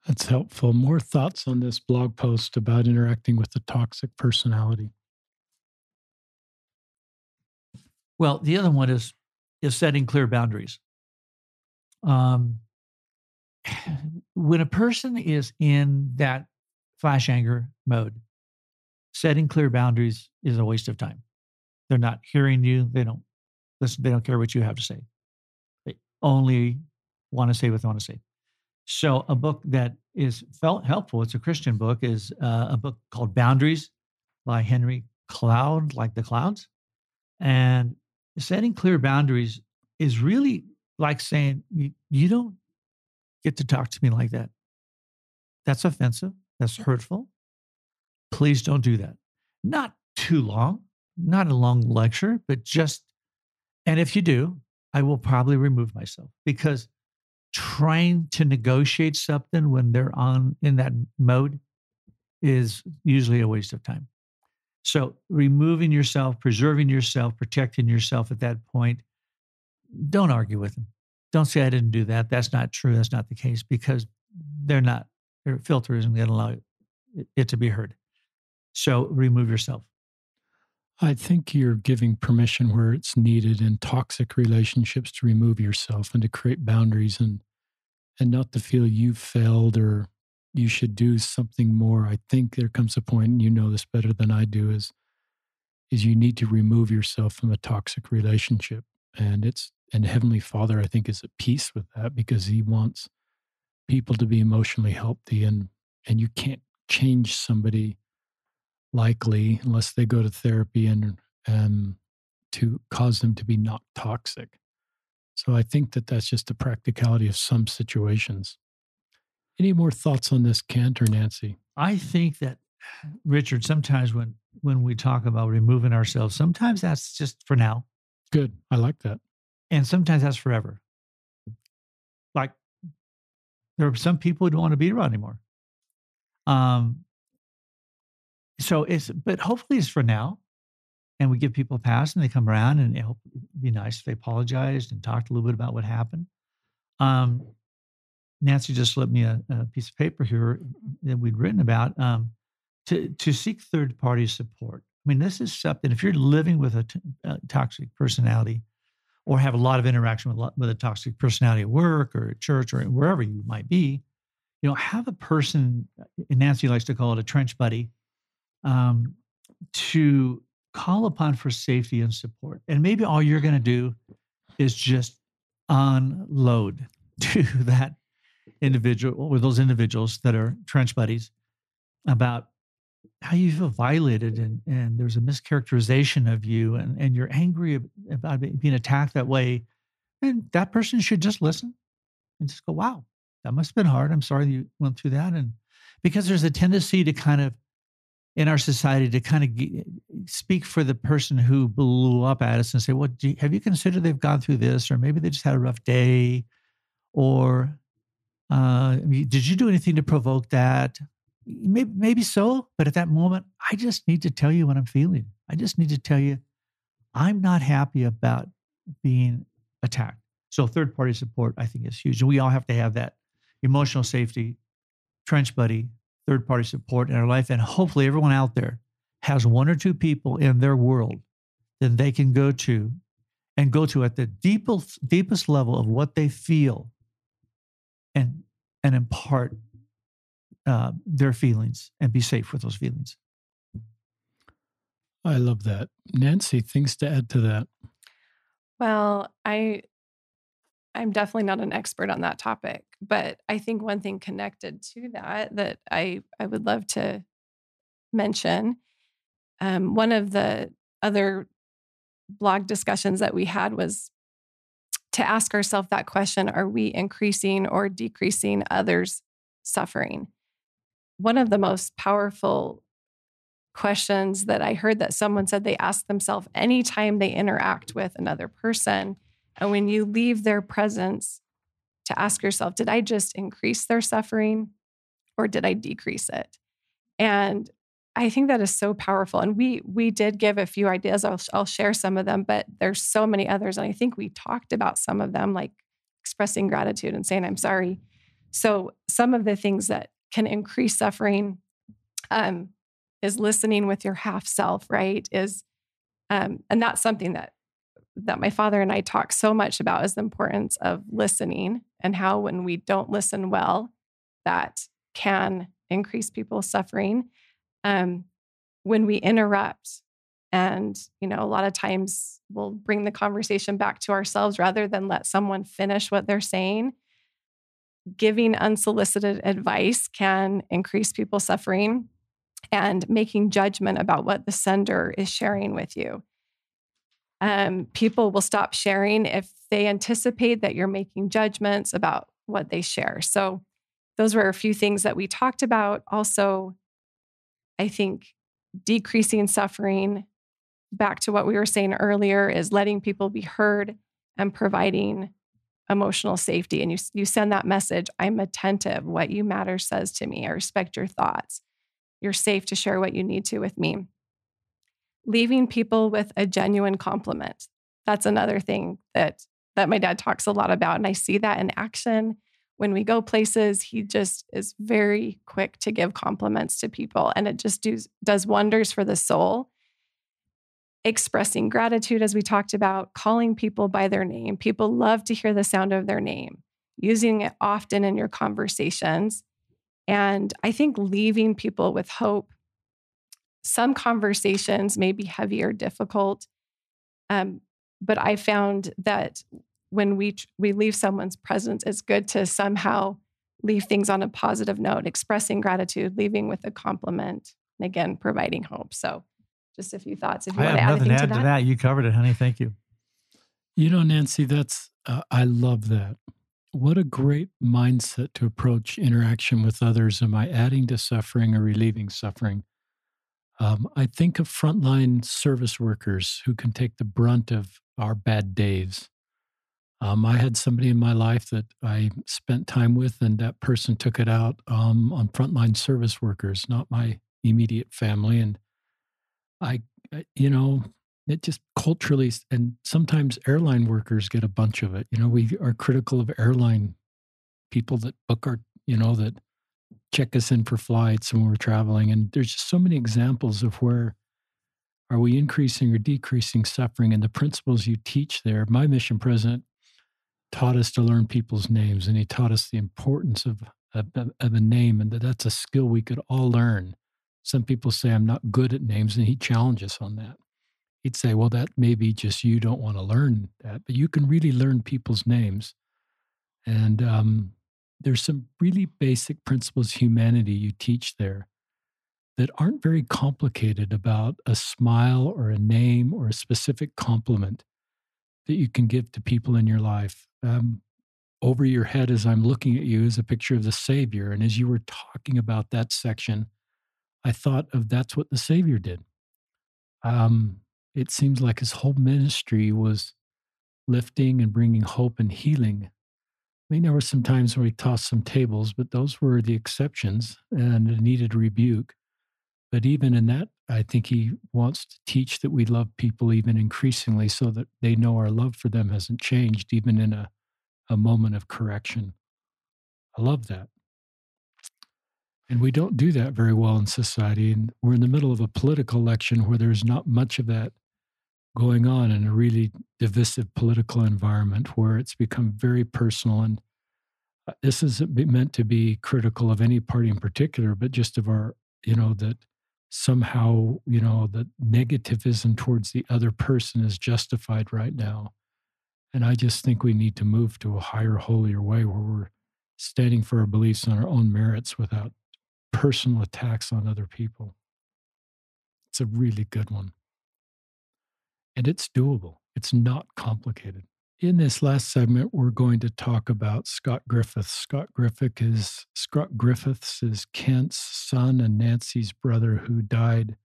That's helpful. More thoughts on this blog post about interacting with the toxic personality? Well, the other one is, is setting clear boundaries. Um, when a person is in that flash anger mode, setting clear boundaries is a waste of time. They're not hearing you. They don't listen. They don't care what you have to say. They only want to say what they want to say. So a book that is felt helpful, it's a Christian book, is uh, a book called Boundaries by Henry Cloud, like the clouds. And setting clear boundaries is really like saying, you, you don't get to talk to me like that. That's offensive. That's hurtful. Please don't do that. Not too long, not a long lecture, but just, and if you do, I will probably remove myself, because trying to negotiate something when they're on in that mode is usually a waste of time. So removing yourself, preserving yourself, protecting yourself at that point, don't argue with them. Don't say, I didn't do that. That's not true. That's not the case, because they're not, their filter isn't going to allow it, it to be heard. So remove yourself. I think you're giving permission where it's needed in toxic relationships to remove yourself and to create boundaries, and and not to feel you've failed or you should do something more. I think there comes a point, and you know this better than I do, is is you need to remove yourself from a toxic relationship. And it's and Heavenly Father, I think, is at peace with that, because He wants people to be emotionally healthy, and and you can't change somebody likely unless they go to therapy and and to cause them to be not toxic. So I think that that's just the practicality of some situations. Any more thoughts on this, Kent or Nancy? I think that, Richard, sometimes when when we talk about removing ourselves, sometimes that's just for now. Good. I like that. And sometimes that's forever. Like there are some people who don't want to be around anymore. Um, so it's, but hopefully it's for now. And we give people a pass and they come around and it would be nice if they apologized and talked a little bit about what happened. Um, Nancy just slipped me a, a piece of paper here that we'd written about um, to, to seek third party support. I mean, this is something, if you're living with a, t- a toxic personality or have a lot of interaction with, with a toxic personality at work or at church or wherever you might be, you know, have a person, and Nancy likes to call it a trench buddy, um, to call upon for safety and support. And maybe all you're going to do is just unload to that individual or those individuals that are trench buddies about how you feel violated and, and there's a mischaracterization of you and, and you're angry about being attacked that way. And that person should just listen and just go, wow, that must have been hard. I'm sorry you went through that. And because there's a tendency to kind of, in our society, to kind of g- speak for the person who blew up at us and say, well, do you, have you considered they've gone through this? Or maybe they just had a rough day. Or uh, did you do anything to provoke that? Maybe, maybe so. But at that moment, I just need to tell you what I'm feeling. I just need to tell you I'm not happy about being attacked. So third-party support, I think, is huge. And we all have to have that emotional safety, trench buddy, third-party support in our life. And hopefully everyone out there has one or two people in their world that they can go to and go to at the deepest, deepest level of what they feel and, and impart uh, their feelings and be safe with those feelings. I love that. Nancy, things to add to that? Well, I, I'm definitely not an expert on that topic, but I think one thing connected to that that I, I would love to mention, um, one of the other blog discussions that we had was to ask ourselves that question, are we increasing or decreasing others' suffering? One of the most powerful questions that I heard that someone said they ask themselves anytime they interact with another person. And when you leave their presence, to ask yourself, did I just increase their suffering or did I decrease it? And I think that is so powerful. And we we did give a few ideas. I'll, I'll share some of them, but there's so many others. And I think we talked about some of them, like expressing gratitude and saying, I'm sorry. So some of the things that can increase suffering um, is listening with your half self, right? Is um, and that's something that that my father and I talk so much about is the importance of listening and how when we don't listen well, that can increase people's suffering. Um, when we interrupt and, you know, a lot of times we'll bring the conversation back to ourselves rather than let someone finish what they're saying. Giving unsolicited advice can increase people's suffering and making judgment about what the sender is sharing with you. Um, people will stop sharing if they anticipate that you're making judgments about what they share. So those were a few things that we talked about. Also, I think decreasing suffering, back to what we were saying earlier, is letting people be heard and providing emotional safety. And you, you send that message, I'm attentive. What you matter says to me. I respect your thoughts. You're safe to share what you need to with me. Leaving people with a genuine compliment. That's another thing that, that my dad talks a lot about. And I see that in action. When we go places, he just is very quick to give compliments to people. And it just do, does wonders for the soul. Expressing gratitude, as we talked about, calling people by their name. People love to hear the sound of their name. Using it often in your conversations. And I think leaving people with hope. Some conversations may be heavy or difficult, um, but I found that when we we leave someone's presence, it's good to somehow leave things on a positive note, expressing gratitude, leaving with a compliment, and again, providing hope. So just a few thoughts. If you I want have to add anything to, add to that. that. You covered it, honey. Thank you. You know, Nancy, that's uh, I love that. What a great mindset to approach interaction with others. Am I adding to suffering or relieving suffering? Um, I think of frontline service workers who can take the brunt of our bad days. Um, I had somebody in my life that I spent time with, and that person took it out um, on frontline service workers, not my immediate family. And I, you know, it just culturally, and sometimes airline workers get a bunch of it. You know, we are critical of airline people that book our, you know, that check us in for flights when we're traveling. And there's just so many examples of where are we increasing or decreasing suffering, and the principles you teach there. My mission president taught us to learn people's names, and he taught us the importance of, of, of a name, and that that's a skill we could all learn. Some people say, I'm not good at names, and he challenged us on that. He'd say, well, that may be just you don't want to learn that, but you can really learn people's names. And um, there's some really basic principles of humanity you teach there that aren't very complicated about a smile or a name or a specific compliment that you can give to people in your life. Um, over your head as I'm looking at you is a picture of the Savior. And as you were talking about that section, I thought of that's what the Savior did. Um, it seems like his whole ministry was lifting and bringing hope and healing. I mean, there were some times where he tossed some tables, but those were the exceptions and it needed rebuke. But even in that, I think he wants to teach that we love people even increasingly so that they know our love for them hasn't changed, even in a, a moment of correction. I love that. And we don't do that very well in society. And we're in the middle of a political election where there's not much of that going on, in a really divisive political environment where it's become very personal. And this isn't meant to be critical of any party in particular, but just of our, you know, that somehow, you know, the negativism towards the other person is justified right now. And I just think we need to move to a higher, holier way where we're standing for our beliefs on our own merits without personal attacks on other people. It's a really good one. And it's doable. It's not complicated. In this last segment, we're going to talk about Scott Griffiths. Scott Griffith is, Scott Griffiths is Kent's son and Nancy's brother who died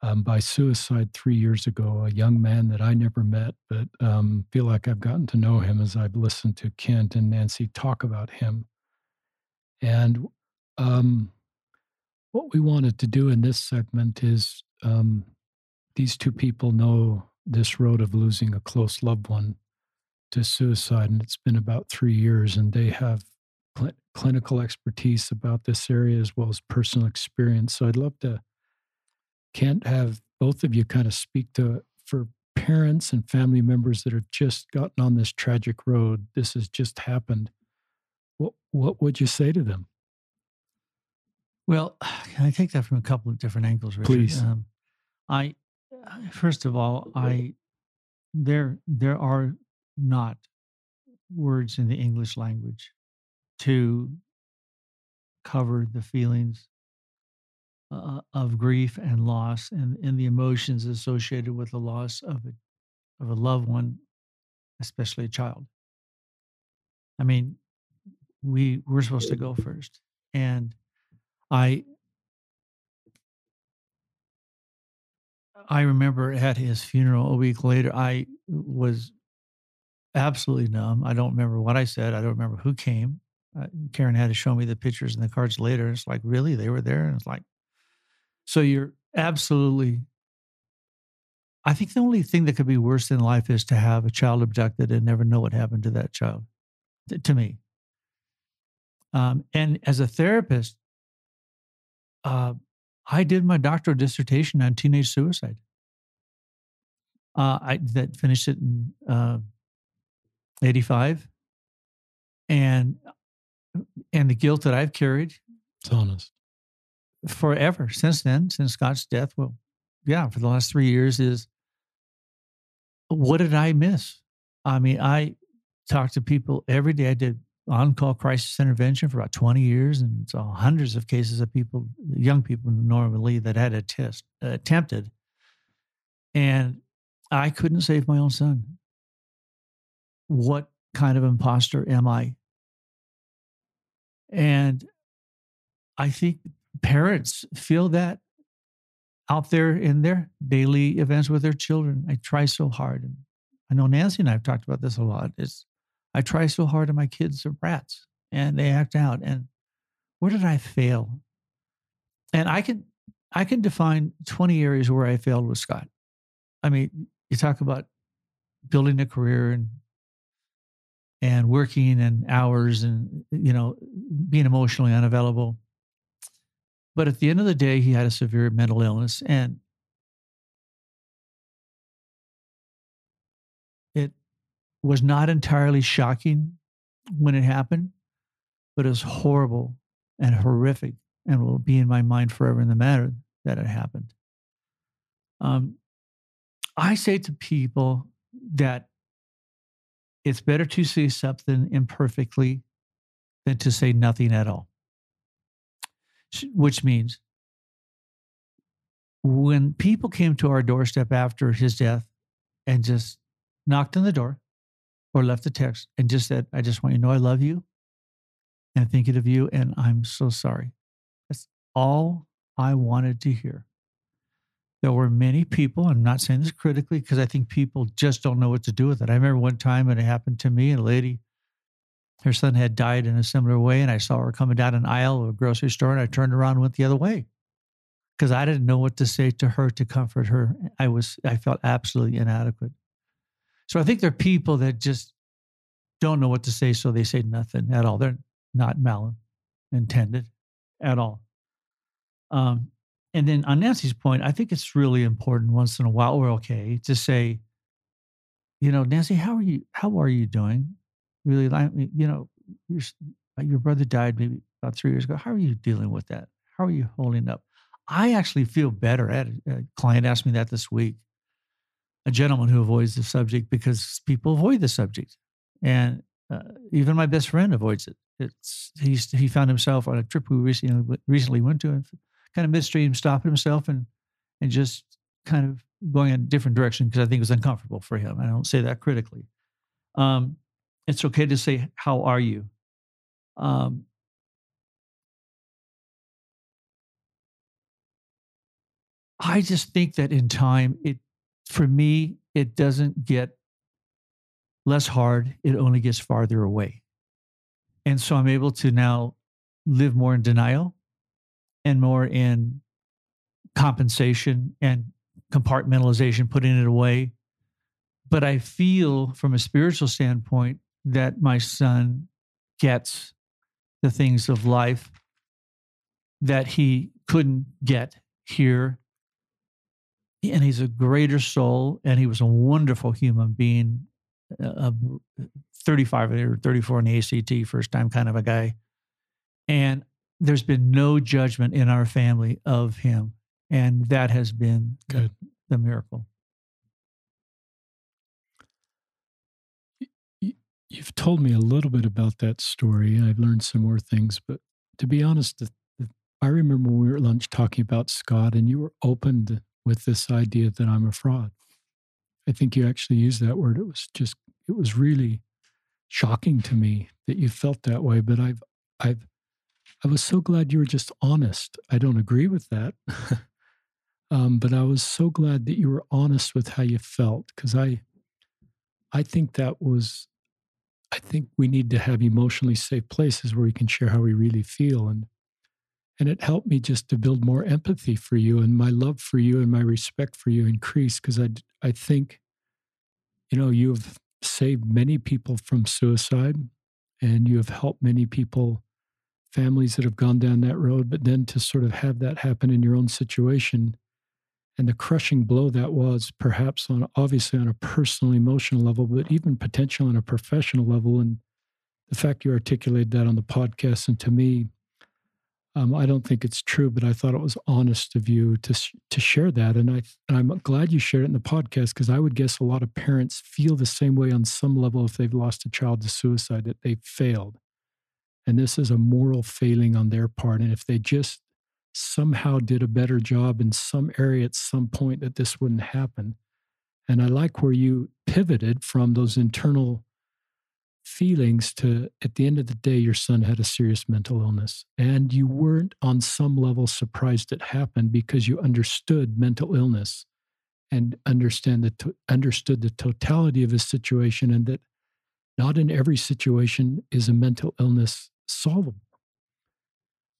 um, by suicide three years ago, a young man that I never met, but um, feel like I've gotten to know him as I've listened to Kent and Nancy talk about him. And Um, what we wanted to do in this segment is um, these two people know this road of losing a close loved one to suicide, and it's been about three years, and they have cl- clinical expertise about this area as well as personal experience. So I'd love to, Kent, have both of you kind of speak to, for parents and family members that have just gotten on this tragic road, this has just happened, what, what would you say to them? Well, can I take that from a couple of different angles, Richard? Please. Um, I, first of all, I there there are not words in the English language to cover the feelings uh, of grief and loss, and, and the emotions associated with the loss of a, of a loved one, especially a child. I mean, we we're supposed to go first, and I I remember at his funeral a week later, I was absolutely numb. I don't remember what I said. I don't remember who came. Uh, Karen had to show me the pictures and the cards later. And it's like, really? They were there? And it's like, so you're absolutely, I think the only thing that could be worse in life is to have a child abducted and never know what happened to that child, to me. Um, and as a therapist, Uh, I did my doctoral dissertation on teenage suicide. Uh, I that finished it in uh, eighty-five, and and the guilt that I've carried, it's honest, forever since then, since Scott's death. Well, yeah, for the last three years is what did I miss? I mean, I talked to people every day. I did on-call crisis intervention for about twenty years, and saw hundreds of cases of people, young people normally, that had a test, uh, attempted. And I couldn't save my own son. What kind of imposter am I? And I think parents feel that out there in their daily events with their children. I try so hard, and I know Nancy and I have talked about this a lot. It's I try so hard and my kids are brats and they act out. And where did I fail? And I can I can define twenty areas where I failed with Scott. I mean, you talk about building a career and and working and hours and, you know, being emotionally unavailable. But at the end of the day, he had a severe mental illness, and it was not entirely shocking when it happened, but it was horrible and horrific and will be in my mind forever in the manner that it happened. Um, I say to people that it's better to say something imperfectly than to say nothing at all, which means when people came to our doorstep after his death and just knocked on the door or left a text and just said, I just want you to know I love you and thinking of you, and I'm so sorry. That's all I wanted to hear. There were many people, I'm not saying this critically because I think people just don't know what to do with it. I remember one time when it happened to me, and a lady, her son had died in a similar way, and I saw her coming down an aisle of a grocery store, and I turned around and went the other way because I didn't know what to say to her to comfort her. I was, I felt absolutely inadequate. So I think there are people that just don't know what to say, so they say nothing at all. They're not malintended at all. Um, And then on Nancy's point, I think it's really important once in a while, or okay, to say, you know, Nancy, how are you? How are you doing? Really, you know, your your brother died maybe about three years ago. How are you dealing with that? How are you holding up? I actually feel better at it. A client asked me that this week. A gentleman who avoids the subject because people avoid the subject, and uh, even my best friend avoids it. It's he's he found himself on a trip we recently recently went to. And, kind of midstream, stopping himself and and just kind of going in a different direction because I think it was uncomfortable for him. I don't say that critically. Um, it's okay to say, how are you? Um, I just think that in time, it for me, it doesn't get less hard. It only gets farther away. And so I'm able to now live more in denial and more in compensation and compartmentalization, putting it away. But I feel from a spiritual standpoint that my son gets the things of life that he couldn't get here. And he's a greater soul, and he was a wonderful human being, uh, thirty-five or thirty-four in the A C T, first time kind of a guy. And there's been no judgment in our family of him, and that has been the, the miracle. You've told me a little bit about that story, and I've learned some more things, but to be honest, the, the, I remember when we were at lunch talking about Scott, and you were open with this idea that I'm a fraud. I think you actually used that word. It was just, it was really shocking to me that you felt that way, but I've, I've, I was so glad you were just honest. I don't agree with that. um, but I was so glad that you were honest with how you felt, because I I think that was, I think we need to have emotionally safe places where we can share how we really feel. And and it helped me just to build more empathy for you, and my love for you and my respect for you increased, because I, I think, you know, you have saved many people from suicide, and you have helped many people, families that have gone down that road, but then to sort of have that happen in your own situation, and the crushing blow that was, perhaps on obviously on a personal, emotional level, but even potential on a professional level. And the fact you articulated that on the podcast, and to me, um, I don't think it's true, but I thought it was honest of you to to share that. And I and I'm glad you shared it in the podcast, because I would guess a lot of parents feel the same way on some level if they've lost a child to suicide, that they've failed. And this is a moral failing on their part. And if they just somehow did a better job in some area at some point, that this wouldn't happen. And I like where you pivoted from those internal feelings to, at the end of the day, your son had a serious mental illness. And you weren't on some level surprised it happened, because you understood mental illness and understand the to, understood the totality of his situation, and that not in every situation is a mental illness solvable.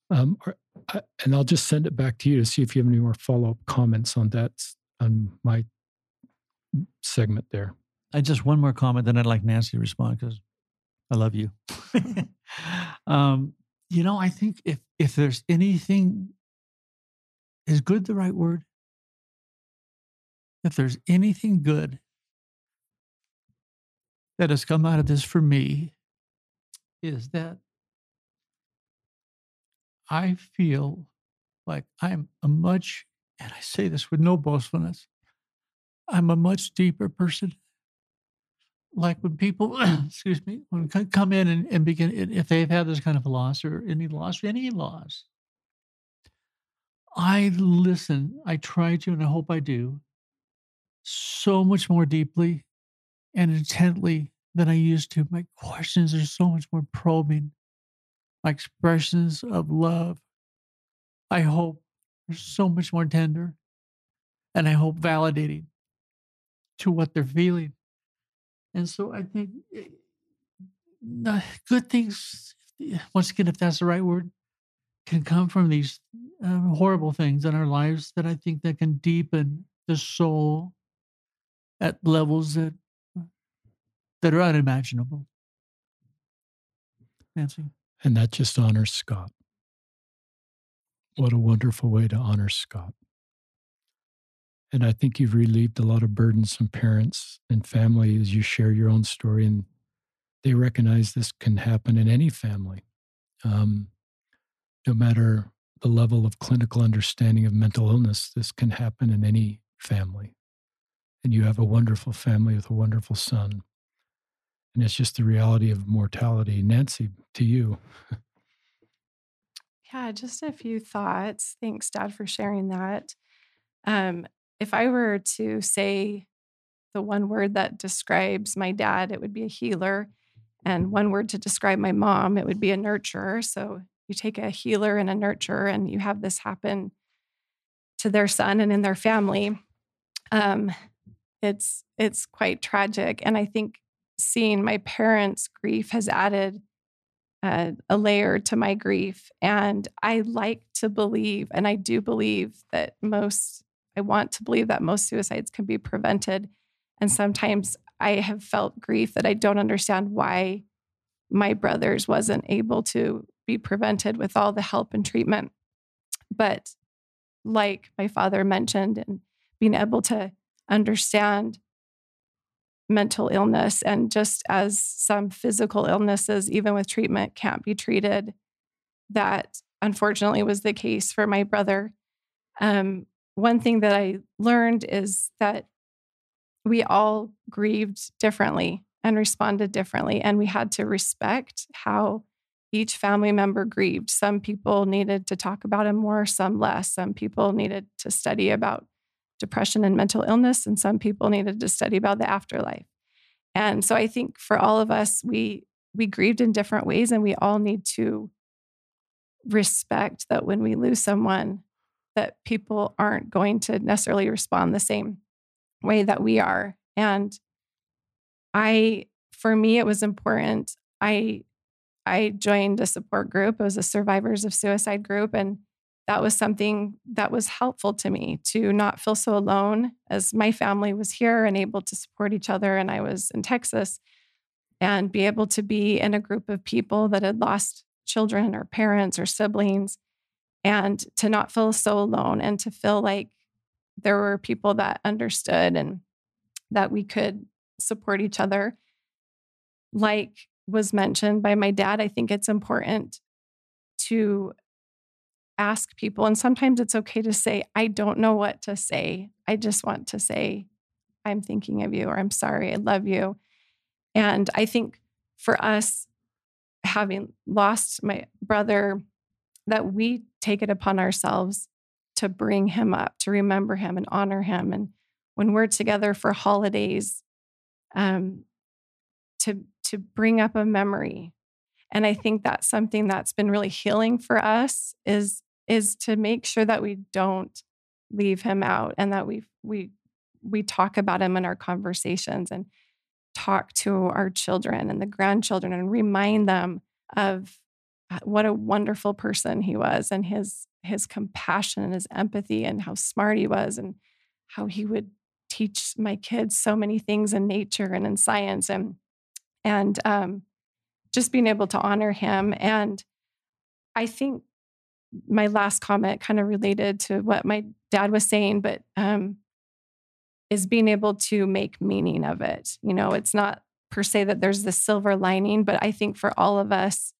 Um, or, I, and I'll just send it back to you to see if you have any more follow-up comments on that, on my segment there. I just one more comment, then I'd like Nancy to respond because I love you. um, you know, I think if if there's anything, is good the right word? If there's anything good that has come out of this for me, is that I feel like I'm a much, and I say this with no boastfulness, I'm a much deeper person. Like when people, excuse me, when come in and, and begin, if they've had this kind of a loss or any loss, any loss, I listen, I try to, and I hope I do, so much more deeply and intently than I used to. My questions are so much more probing. My expressions of love, I hope, are so much more tender, and I hope validating to what they're feeling. And so I think good things, once again, if that's the right word, can come from these um, horrible things in our lives that I think that can deepen the soul at levels that that are unimaginable. Nancy? And that just honors Scott. What a wonderful way to honor Scott. And I think you've relieved a lot of burdens from parents and family as you share your own story, and they recognize this can happen in any family, um, no matter the level of clinical understanding of mental illness. This can happen in any family, and you have a wonderful family with a wonderful son, and it's just the reality of mortality. Nancy, to you. Yeah, just a few thoughts. Thanks, Dad, for sharing that. Um, If I were to say the one word that describes my dad, it would be a healer. And one word to describe my mom, it would be a nurturer. So you take a healer and a nurturer, and you have this happen to their son and in their family. Um, it's it's quite tragic. And I think seeing my parents' grief has added uh, a layer to my grief. And I like to believe, and I do believe that most... I want to believe that most suicides can be prevented. And sometimes I have felt grief that I don't understand why my brother's wasn't able to be prevented with all the help and treatment. But like my father mentioned, and being able to understand mental illness, and just as some physical illnesses, even with treatment, can't be treated, that unfortunately was the case for my brother. Um, One thing that I learned is that we all grieved differently and responded differently, and we had to respect how each family member grieved. Some people needed to talk about it more, some less. Some people needed to study about depression and mental illness, and some people needed to study about the afterlife. And so I think for all of us, we we grieved in different ways, and we all need to respect that when we lose someone, that people aren't going to necessarily respond the same way that we are. And I, for me, it was important. I, I joined a support group. It was a survivors of suicide group. And that was something that was helpful to me, to not feel so alone, as my family was here and able to support each other. And I was in Texas, and be able to be in a group of people that had lost children or parents or siblings, and to not feel so alone, and to feel like there were people that understood and that we could support each other. Like was mentioned by my dad, I think it's important to ask people. And sometimes it's okay to say, I don't know what to say. I just want to say, I'm thinking of you, or I'm sorry, I love you. And I think for us, having lost my brother, that we take it upon ourselves to bring him up, to remember him and honor him. And when we're together for holidays, um, to, to bring up a memory. And I think that's something that's been really healing for us, is, is to make sure that we don't leave him out, and that we, we we talk about them in our conversations and talk to our children and the grandchildren and remind them of what a wonderful person he was and his his compassion and his empathy and how smart he was and how he would teach my kids so many things in nature and in science and and um, just being able to honor him. And I think my last comment kind of related to what my dad was saying, but um, is being able to make meaning of it. You know, it's not per se that there's this silver lining, but I think for all of us,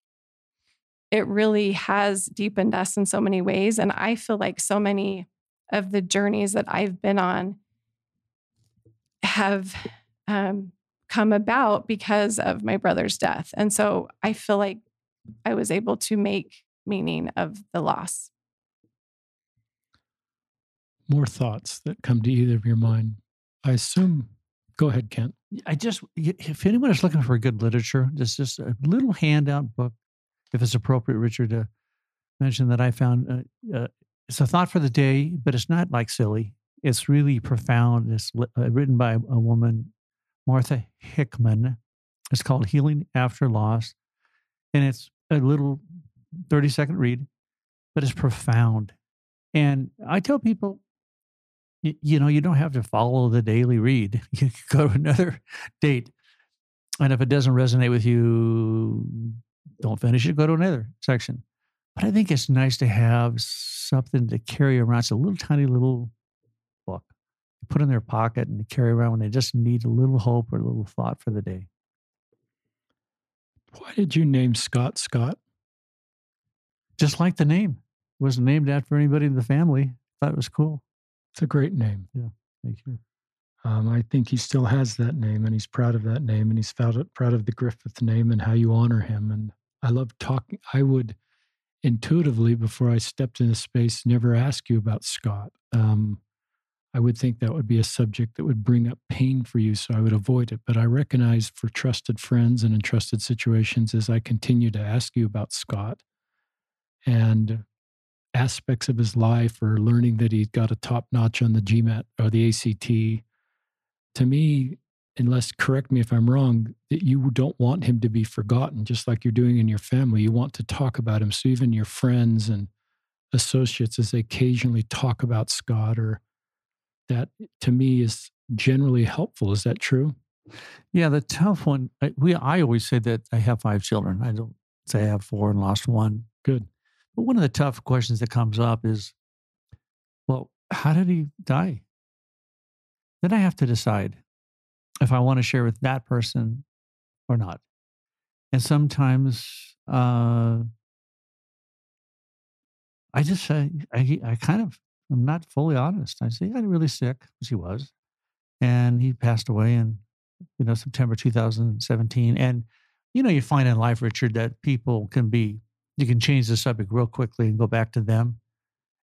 it really has deepened us in so many ways. And I feel like so many of the journeys that I've been on have um, come about because of my brother's death. And so I feel like I was able to make meaning of the loss. More thoughts that come to either of your mind. I assume, go ahead, Kent. I just, if anyone is looking for good literature, there's just a little handout book, if it's appropriate, Richard, to mention that I found. Uh, uh, it's a thought for the day, but it's not like silly. It's really profound. It's li- uh, written by a woman, Martha Hickman. It's called Healing After Loss. And it's a little thirty-second read, but it's profound. And I tell people, you, you know, you don't have to follow the daily read. You can go to another date. And if it doesn't resonate with you, don't finish it, go to another section. But I think it's nice to have something to carry around. It's a little tiny little book. You put in their pocket and carry around when they just need a little hope or a little thought for the day. Why did you name Scott Scott? Just like the name. It wasn't named after anybody in the family. Thought it was cool. It's a great name. Yeah, thank you. Um, I think he still has that name, and he's proud of that name, and he's proud of the Griffith name and how you honor him. And I love talking. I would intuitively, before I stepped into space, never ask you about Scott. Um, I would think that would be a subject that would bring up pain for you, so I would avoid it. But I recognize for trusted friends and in trusted situations, as I continue to ask you about Scott and aspects of his life or learning that he got a top notch on the G M A T or the A C T, to me, unless, correct me if I'm wrong, that you don't want him to be forgotten, just like you're doing in your family. You want to talk about him. So even your friends and associates, as they occasionally talk about Scott, or that, to me, is generally helpful. Is that true? Yeah, the tough one. I, we, I always say that I have five children. I don't say I have four and lost one. Good. But one of the tough questions that comes up is, well, how did he die? Then I have to decide if I want to share with that person or not. And sometimes uh, I just say, I, I kind of, I'm not fully honest. I say, I got really sick, as he was, and he passed away in, you know, September two thousand seventeen. And, you know, you find in life, Richard, that people can be, you can change the subject real quickly and go back to them.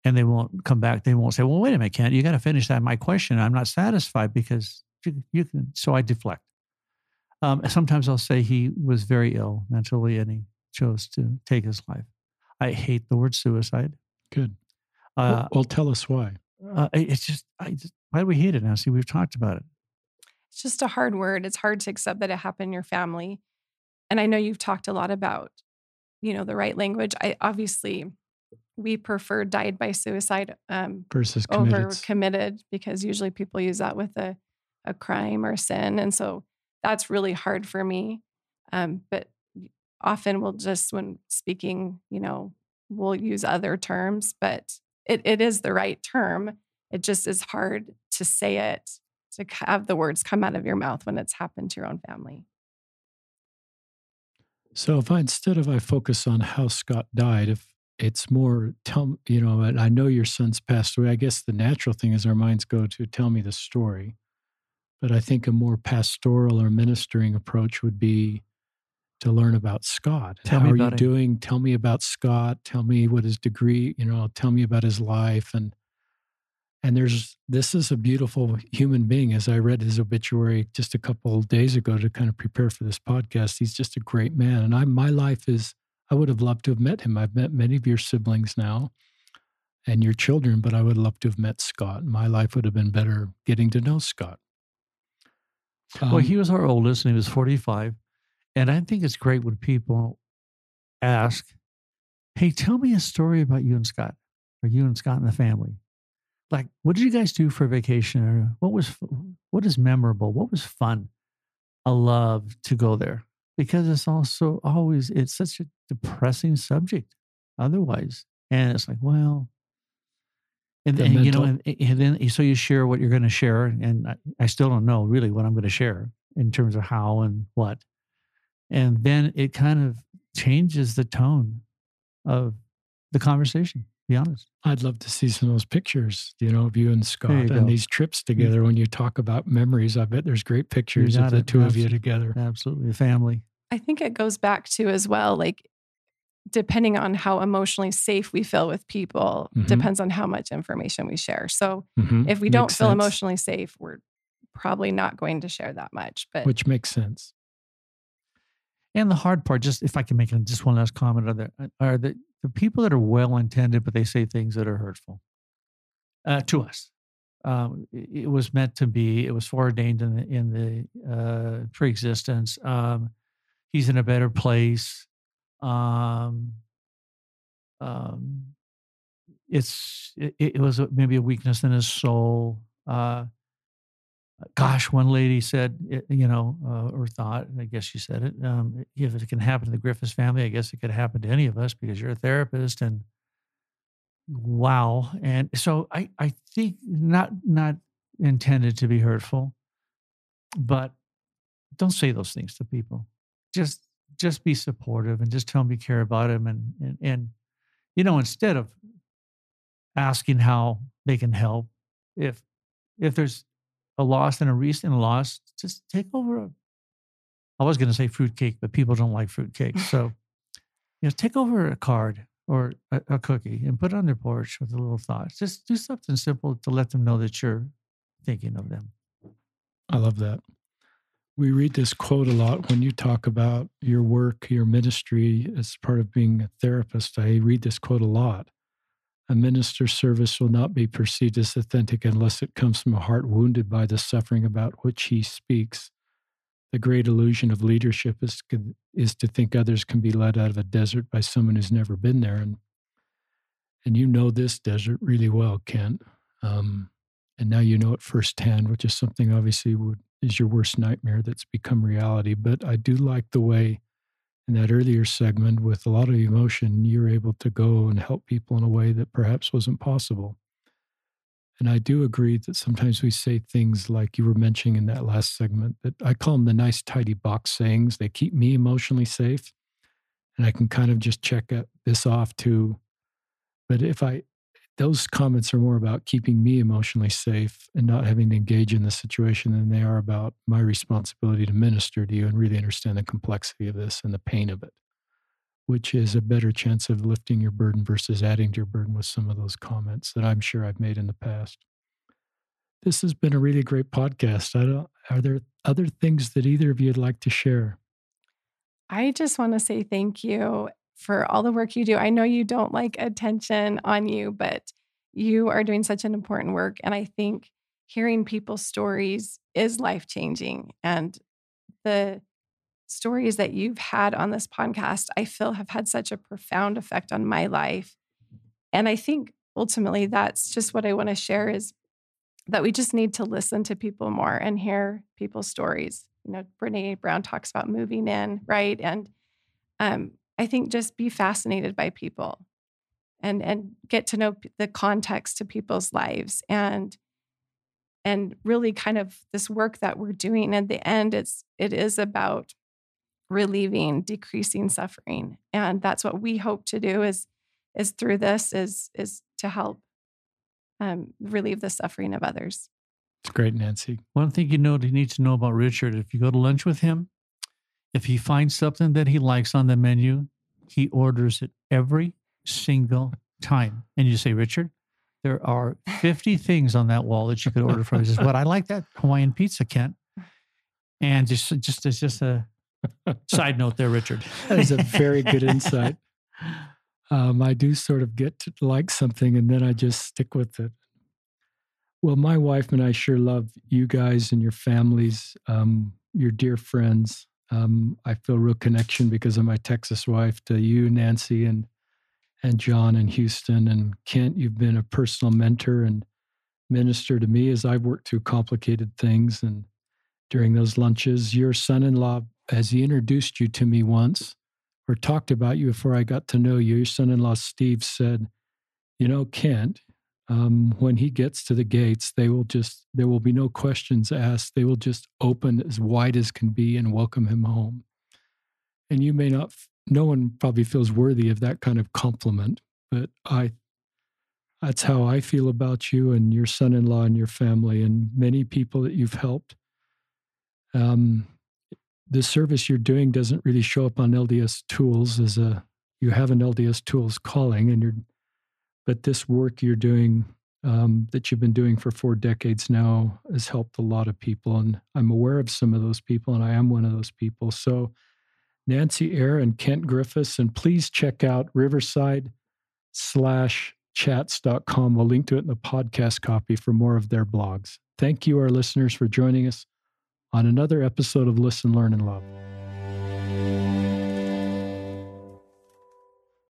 And they won't come back. They won't say, well, wait a minute, Kent, you got to finish that. My question, I'm not satisfied because you, you can. So I deflect. Um, sometimes I'll say he was very ill mentally and he chose to take his life. I hate the word suicide. Good. Uh, well, well, tell us why. Uh, it's just, I just, why do we hate it, Nancy? We've talked about it. It's just a hard word. It's hard to accept that it happened in your family. And I know you've talked a lot about, you know, the right language. I obviously... We prefer died by suicide um, versus committed. over committed because usually people use that with a, a crime or a sin. And so that's really hard for me. Um, but often we'll just, when speaking, you know, we'll use other terms, but it, it is the right term. It just is hard to say it, to have the words come out of your mouth when it's happened to your own family. So if I, instead of I focus on how Scott died, if it's more, tell you know, and I know your son's passed away. I guess the natural thing is our minds go to tell me the story. But I think a more pastoral or ministering approach would be to learn about Scott. Tell How me about are you it. doing? Tell me about Scott. Tell me what his degree, you know, tell me about his life. And and there's, this is a beautiful human being. As I read his obituary just a couple of days ago to kind of prepare for this podcast, he's just a great man. And I, my life is, I would have loved to have met him. I've met many of your siblings now, and your children, but I would love to have met Scott. My life would have been better getting to know Scott. Um, well, he was our oldest, and he was forty-five. And I think it's great when people ask, hey, tell me a story about you and Scott, or you and Scott and the family. Like, what did you guys do for vacation? Or what was, what is memorable? What was fun? I love to go there because it's also always, it's such a depressing subject otherwise. And it's like, well, and, the and you know, and, and then so you share what you're going to share. And I, I still don't know really what I'm going to share in terms of how and what. And then it kind of changes the tone of the conversation, to be honest. I'd love to see some of those pictures, you know, of you and Scott you and go. these trips together. When you talk about memories, I bet there's great pictures of the it. two Absolutely. of you together. Absolutely. The family. I think it goes back to as well, like, depending on how emotionally safe we feel with people, mm-hmm. depends on how much information we share. So mm-hmm. if we don't makes feel sense. emotionally safe, we're probably not going to share that much. But Which makes sense. And the hard part, just if I can make just one last comment on that, are the, the people that are well-intended, but they say things that are hurtful uh, to us. Um, it, it was meant to be, it was foreordained in the, in the uh, pre-existence. Um, he's in a better place. Um, um, it's, it, it was maybe a weakness in his soul. Uh, Gosh, one lady said, you know, uh, or thought, I guess she said it, um, if it can happen to the Griffiths family, I guess it could happen to any of us because you're a therapist, and wow. And so I, I think not not intended to be hurtful, but don't say those things to people. Just just be supportive and just tell them you care about them. And, and, and you know, instead of asking how they can help, if if there's a loss and a recent loss, just take over. A, I was going to say fruitcake, but people don't like fruitcake. So, you know, take over a card or a, a cookie and put it on their porch with a little thought. Just do something simple to let them know that you're thinking of them. I love that. We read this quote a lot when you talk about your work, your ministry as part of being a therapist. I read this quote a lot. A minister's service will not be perceived as authentic unless it comes from a heart wounded by the suffering about which he speaks. The great illusion of leadership is, is to think others can be led out of a desert by someone who's never been there. And and you know this desert really well, Kent. Um, and now you know it firsthand, which is something obviously would, is your worst nightmare that's become reality. But I do like the way, in that earlier segment, with a lot of emotion, you're able to go and help people in a way that perhaps wasn't possible. And I do agree that sometimes we say things like you were mentioning in that last segment, that I call them the nice, tidy box sayings. They keep me emotionally safe, and I can kind of just check this off too. But if I, those comments are more about keeping me emotionally safe and not having to engage in the situation than they are about my responsibility to minister to you and really understand the complexity of this and the pain of it, which is a better chance of lifting your burden versus adding to your burden with some of those comments that I'm sure I've made in the past. This has been a really great podcast. I don't, are there other things that either of you would like to share? I just want to say thank you for all the work you do. I know you don't like attention on you, but you are doing such an important work. And I think hearing people's stories is life-changing. And the stories that you've had on this podcast, I feel have had such a profound effect on my life. And I think ultimately that's just what I want to share, is that we just need to listen to people more and hear people's stories. You know, Brene Brown talks about moving in, right? And, um, I think just be fascinated by people and and get to know the context to people's lives, and and really kind of this work that we're doing at the end, it's it is about relieving, decreasing suffering. And that's what we hope to do is is through this is is to help um, relieve the suffering of others. That's great, Nancy. One thing you know you need to know about Richard, if you go to lunch with him, if he finds something that he likes on the menu, he orders it every single time. And you say, Richard, there are fifty things on that wall that you could order from. He says, what? I like that Hawaiian pizza, Kent. And just, just, it's just a side note there, Richard. That is a very good insight. um, I do sort of get to like something and then I just stick with it. Well, my wife and I sure love you guys and your families, um, your dear friends. Um, I feel real connection because of my Texas wife to you, Nancy, and and John in Houston. And Kent, you've been a personal mentor and minister to me as I've worked through complicated things. And during those lunches, your son-in-law, as he introduced you to me once or talked about you before I got to know you, your son-in-law, Steve, said, you know, Kent, Um, when he gets to the gates, they will just, there will be no questions asked. They will just open as wide as can be and welcome him home. And you may not, no one probably feels worthy of that kind of compliment, but I, that's how I feel about you and your son-in-law and your family and many people that you've helped. Um, the service you're doing doesn't really show up on L D S Tools as a, you have an L D S Tools calling and you're, but this work you're doing, um, that you've been doing for four decades now, has helped a lot of people. And I'm aware of some of those people, and I am one of those people. So Nancy Eyre and Kent Griffiths, and please check out Riverside dash Chats dot com. We'll link to it in the podcast copy for more of their blogs. Thank you, our listeners, for joining us on another episode of Listen, Learn, and Love.